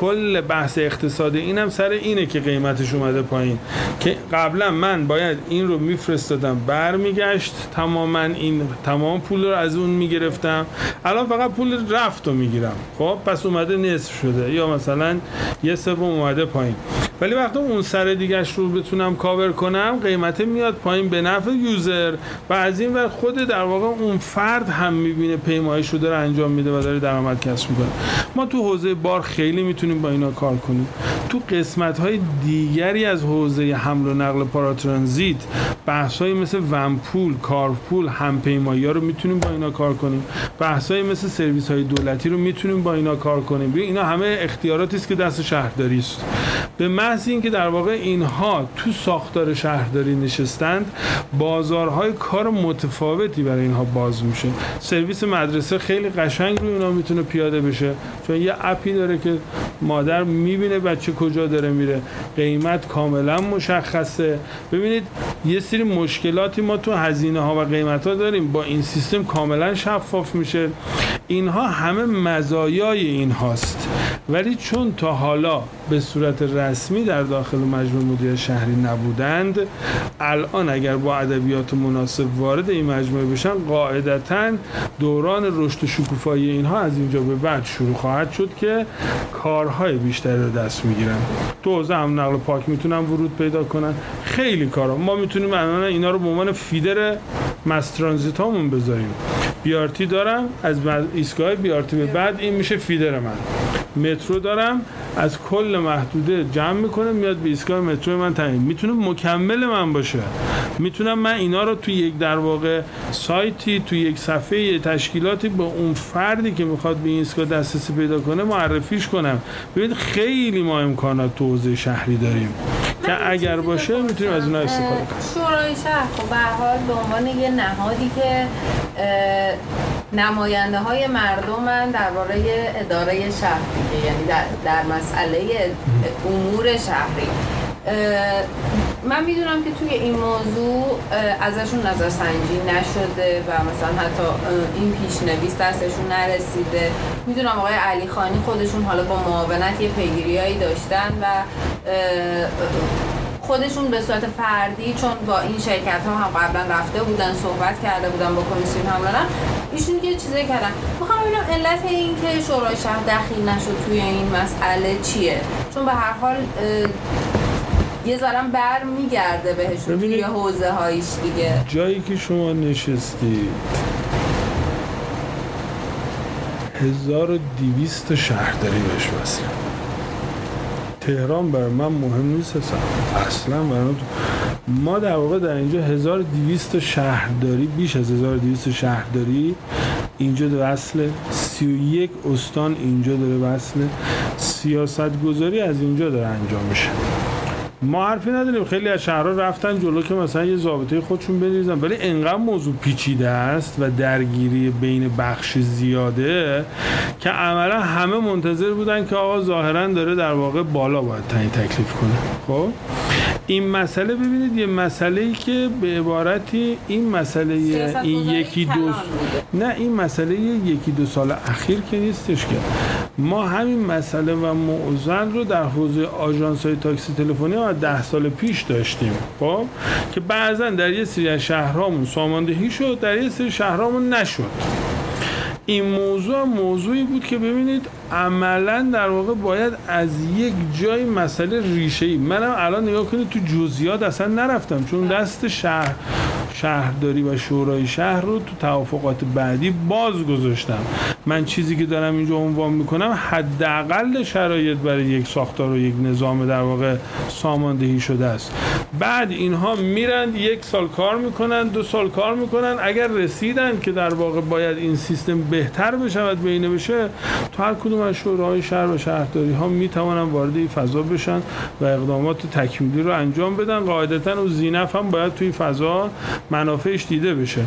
کل بحث اقتصادی اینم سر اینه که قیمتش اومده پایین، که قبلا من باید این رو میفرستادم برمیگشت، تماما این تمام پول رو از اون میگرفتم، الان فقط پول رفت رو میگیرم. خب پس اومده نصف شده یا مثلا یه سوم اومده پایین، ولی وقتی اون سر دیگه‌اش رو بتونم کاور کنم، قیمت میاد پایین به نفع یوزر و از این ور خود در واقع اون فرد هم میبینه پیمایش رو داره انجام میده و داره درآمد کسب میکنه. ما تو حوزه بار خیلی میتونیم با اینا کار کنیم. تو قسمت‌های دیگری از حوزه حمل و نقل پاراترانزیت، بحث‌هایی مثل ونپول، کارپول، همپیمایی‌ها رو میتونیم با اینا کار کنیم. بحث‌هایی مثل سرویس‌های دولتی رو میتونیم با اینا کار کنیم. اینا همه اختیاراتی است که دست شهرداری است. به محض اینکه در واقع اینها تو ساختار شهرداری نشستند، بازارهای کار متفاوتی برای اینها باز میشه. سرویس مدرسه خیلی قشنگ روی اونا میتونه پیاده بشه، چون یه اپی داره که مادر میبینه بچه کجا داره میره، قیمت کاملا مشخصه. ببینید یه سری مشکلاتی ما تو هزینه ها و قیمت ها داریم، با این سیستم کاملا شفاف میشه. اینها همه مزایای این هاست، ولی چون تا حالا به صورت رسمی در داخل مجموع مدیریت شهری نبودند، الان اگر با ادبیات مناسب وارد این مجموعه بشن، قاعدتاً دوران رشد و شکوفایی اینها از اینجا به بعد شروع خواهد شد که کارهای بیشتری رو دست میگیرن. تو حوزه حمل و نقل پاک میتونن ورود پیدا کنن، خیلی کارا ما میتونیم اینا رو به عنوان فیدر مس ترانزیت هامون بذاریم. بیارتی دارم، از ایستگاه بیارتی به بعد این میشه فیدر من. مترو دارم، از کل محدوده جمع میکنه میاد به ایستگاه مترو من تعیین، میتونه مکمل من باشه. میتونم من اینا رو توی یک در واقع سایتی، توی یک صفحه تشکیلاتی با اون فردی که میخواد به این ایستگاه دسترسی پیدا کنه معرفیش کنم. ببینید خیلی ما امکانات تو حوزه شهری داریم که اگر باشه میتونیم از اونها استفاده کنیم. شورای شهر خب به هر حال به عنوان یه نهادی که نماینده های مردمن درباره اداره شهر دیگه، یعنی در مسئله امور شهری، من میدونم که توی این موضوع ازشون نظرسنجی نشده و مثلا حتی این پیش‌نویس دستشون نرسیده. میدونم آقای علی خانی خودشون حالا با معاونت یه پیگیریایی داشتن و خودشون به صورت فردی، چون با این شرکت ها هم قبلا رفته بودن، صحبت کرده بودن با کمیسیون همراهن، ایشون یه چیزی کردن. میخوام ببینم علت این که شورای شهر دخیل نشد توی این مسئله چیه؟ چون به هر حال یه زارم بر میگرده بهشون توی حوزه هایش دیگه. جایی که شما نشستید 1200 شهرداری بهش وصله. تهران برای من مهم نیست اصلا. ما در واقع در اینجا 1200 شهرداری، بیش از 1200 شهرداری اینجا داره وصله، 31 استان اینجا داره وصله، سیاست گذاری از اینجا داره انجام میشه. ما حرفی نداریم، خیلی از شهرها رفتن جلو که مثلا یه ضابطه خودشون بنویسن، ولی انقدر موضوع پیچیده است و درگیری بین بخش زیاده که عملا همه منتظر بودن که آقا ظاهراً داره در واقع بالا باید تعیین تکلیف کنه. خب این مسئله ببینید یه مسئله‌ای که به عبارتی این مسئله یکی دو سال اخیر که نیستش، که ما همین مسئله و موزن رو در حوزه آژانس‌های تاکسی تلفنی ما 10 سال پیش داشتیم، خب که بعضن در یه سری از شهرامون ساماندهی شد، در یه سری شهرامون نشد. این موضوع موضوعی بود که ببینید عملا در واقع باید از یک جای مسئله ریشه‌ای، منم الان نگاه کنید تو جزئیات اصلا نرفتم، چون دست شهرداری و شورای شهر رو تو توافقات بعدی باز گذاشتم. من چیزی که دارم اینجا عنوان میکنم حداقل شرایط برای یک ساختار و یک نظام در واقع ساماندهی شده است. بعد اینها میرند 1 سال کار میکنن، 2 سال کار میکنن، اگر رسیدن که در واقع باید این سیستم بهتر بشود، بهینه بشه، تو هر کدوم از شوراهای شهر و شهرداری ها میتونن وارد این فضا بشن و اقدامات تکمیلی رو انجام بدن. قاعدتاً اون زینف هم باید توی فضا منافعش دیده بشه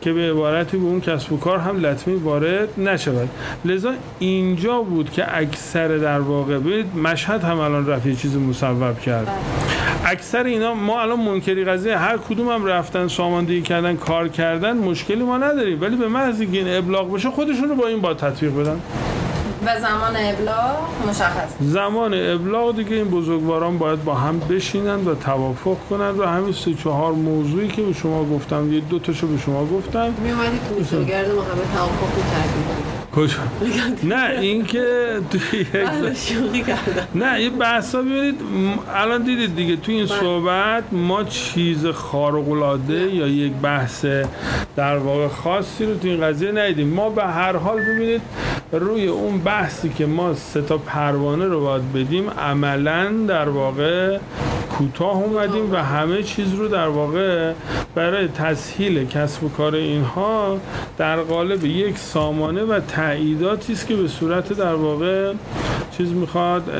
که به عبارتی به اون کسب و کار هم لطمه وارد نشود. لذا اینجا بود که اکثر در واقع ببینید مشهد هم الان رفت یه چیز مصوب کرد. اکثر اینا ما الان منکری قضیه، هر کدوم هم رفتن ساماندهی کردن، کار کردن، مشکلی ما نداریم، ولی به محض اینکه این ابلاغ بشه خودشون رو با این با تطبیق بدن و زمان ابلاغ مشخص. زمان ابلاغ دیگه این بزرگواران باید با هم بشینن و توافق کنن و همین 3-4 موضوعی که به شما گفتم، یه 2تاشو به شما گفتم، میومدید تو سوگرد ما همه توافق رو ترتیب کجا؟ نه این که توی شوخی کردم. نه یه بحثا ببینید الان دیدید دیگه توی این صحبت ما چیز خارق العاده یا یک بحث در واقع خاصی رو توی این قضیه ندیدیم. ما به هر حال ببینید روی اون بحثی که ما 3 پروانه رو باید بدیم عملاً در واقع کوتاه اومدیم و همه چیز رو در واقع برای تسهیل کسب و کار اینها در قالب یک سامانه و تاییداتی است که به صورت در واقع چیز میخواد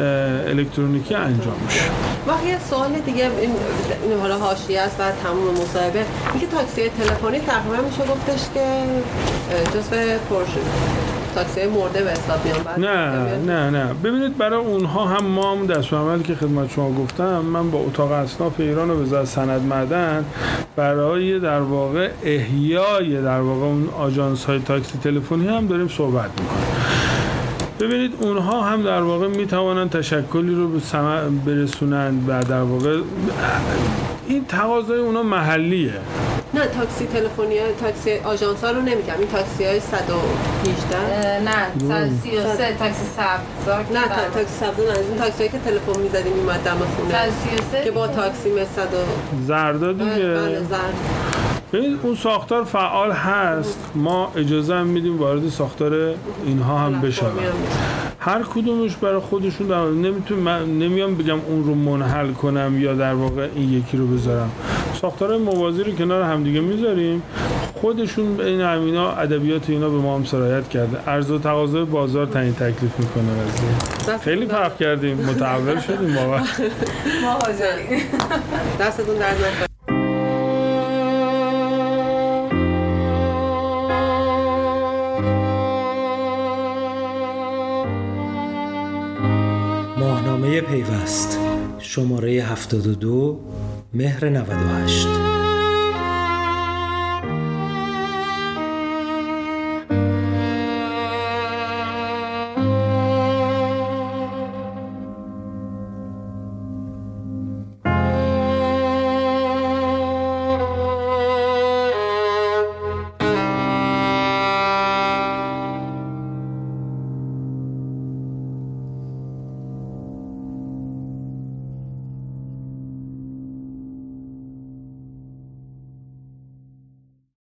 الکترونیکی انجام بشه. و یه سوال دیگه، این حالا حاشیه است و تمام مصاحبه، اینکه تاکسی تلفنی تقریبا میشه گفتش که جزء پرشه تاکسی مرده به حساب میان؟ نه. ببینید برای اونها هم ما هم دست عمل که خدمت شما گفتم، من با اتاق اصناف ایران و وزارت صنعت معدن برای در واقع احیای در واقع اون آژانس های تاکسی تلفنی هم داریم صحبت میکنیم. ببینید اونها هم در واقع میتوانند تشکلی رو به ثمر برسونند و در واقع این تقاضای اونها محلیه. نه تاکسی تلفنی، تاکسی آژانس ها رو نمیگم، این تاکسی های 118 نه 133 تاکسی سبزار، نه تاکسی سبزار، نه از این تاکسی هایی که تلفن میزدیم میمد دم خونه 133 که با تاکسی مثد و زردا دیگه. بله زرد. ببینید اون ساختار فعال هست، ما اجازه هم میدیم وارد ساختار اینها هم بشوند. هر کدومش برای خودشون در نمیام بگم اون رو منحل کنم یا در واقع این یکی رو بذارم. ساختارهای موازی رو کنار هم دیگه میذاریم، خودشون این همینا ادبیات اینا به ما هم سرایت کرده، عرض و تقاضای بازار تعیین تکلیف میکنه. از خیلی فرق کردیم، متعول شدیم ما. حاضرین دستتون درد نکنه. پیوست شماره 72 مهر 98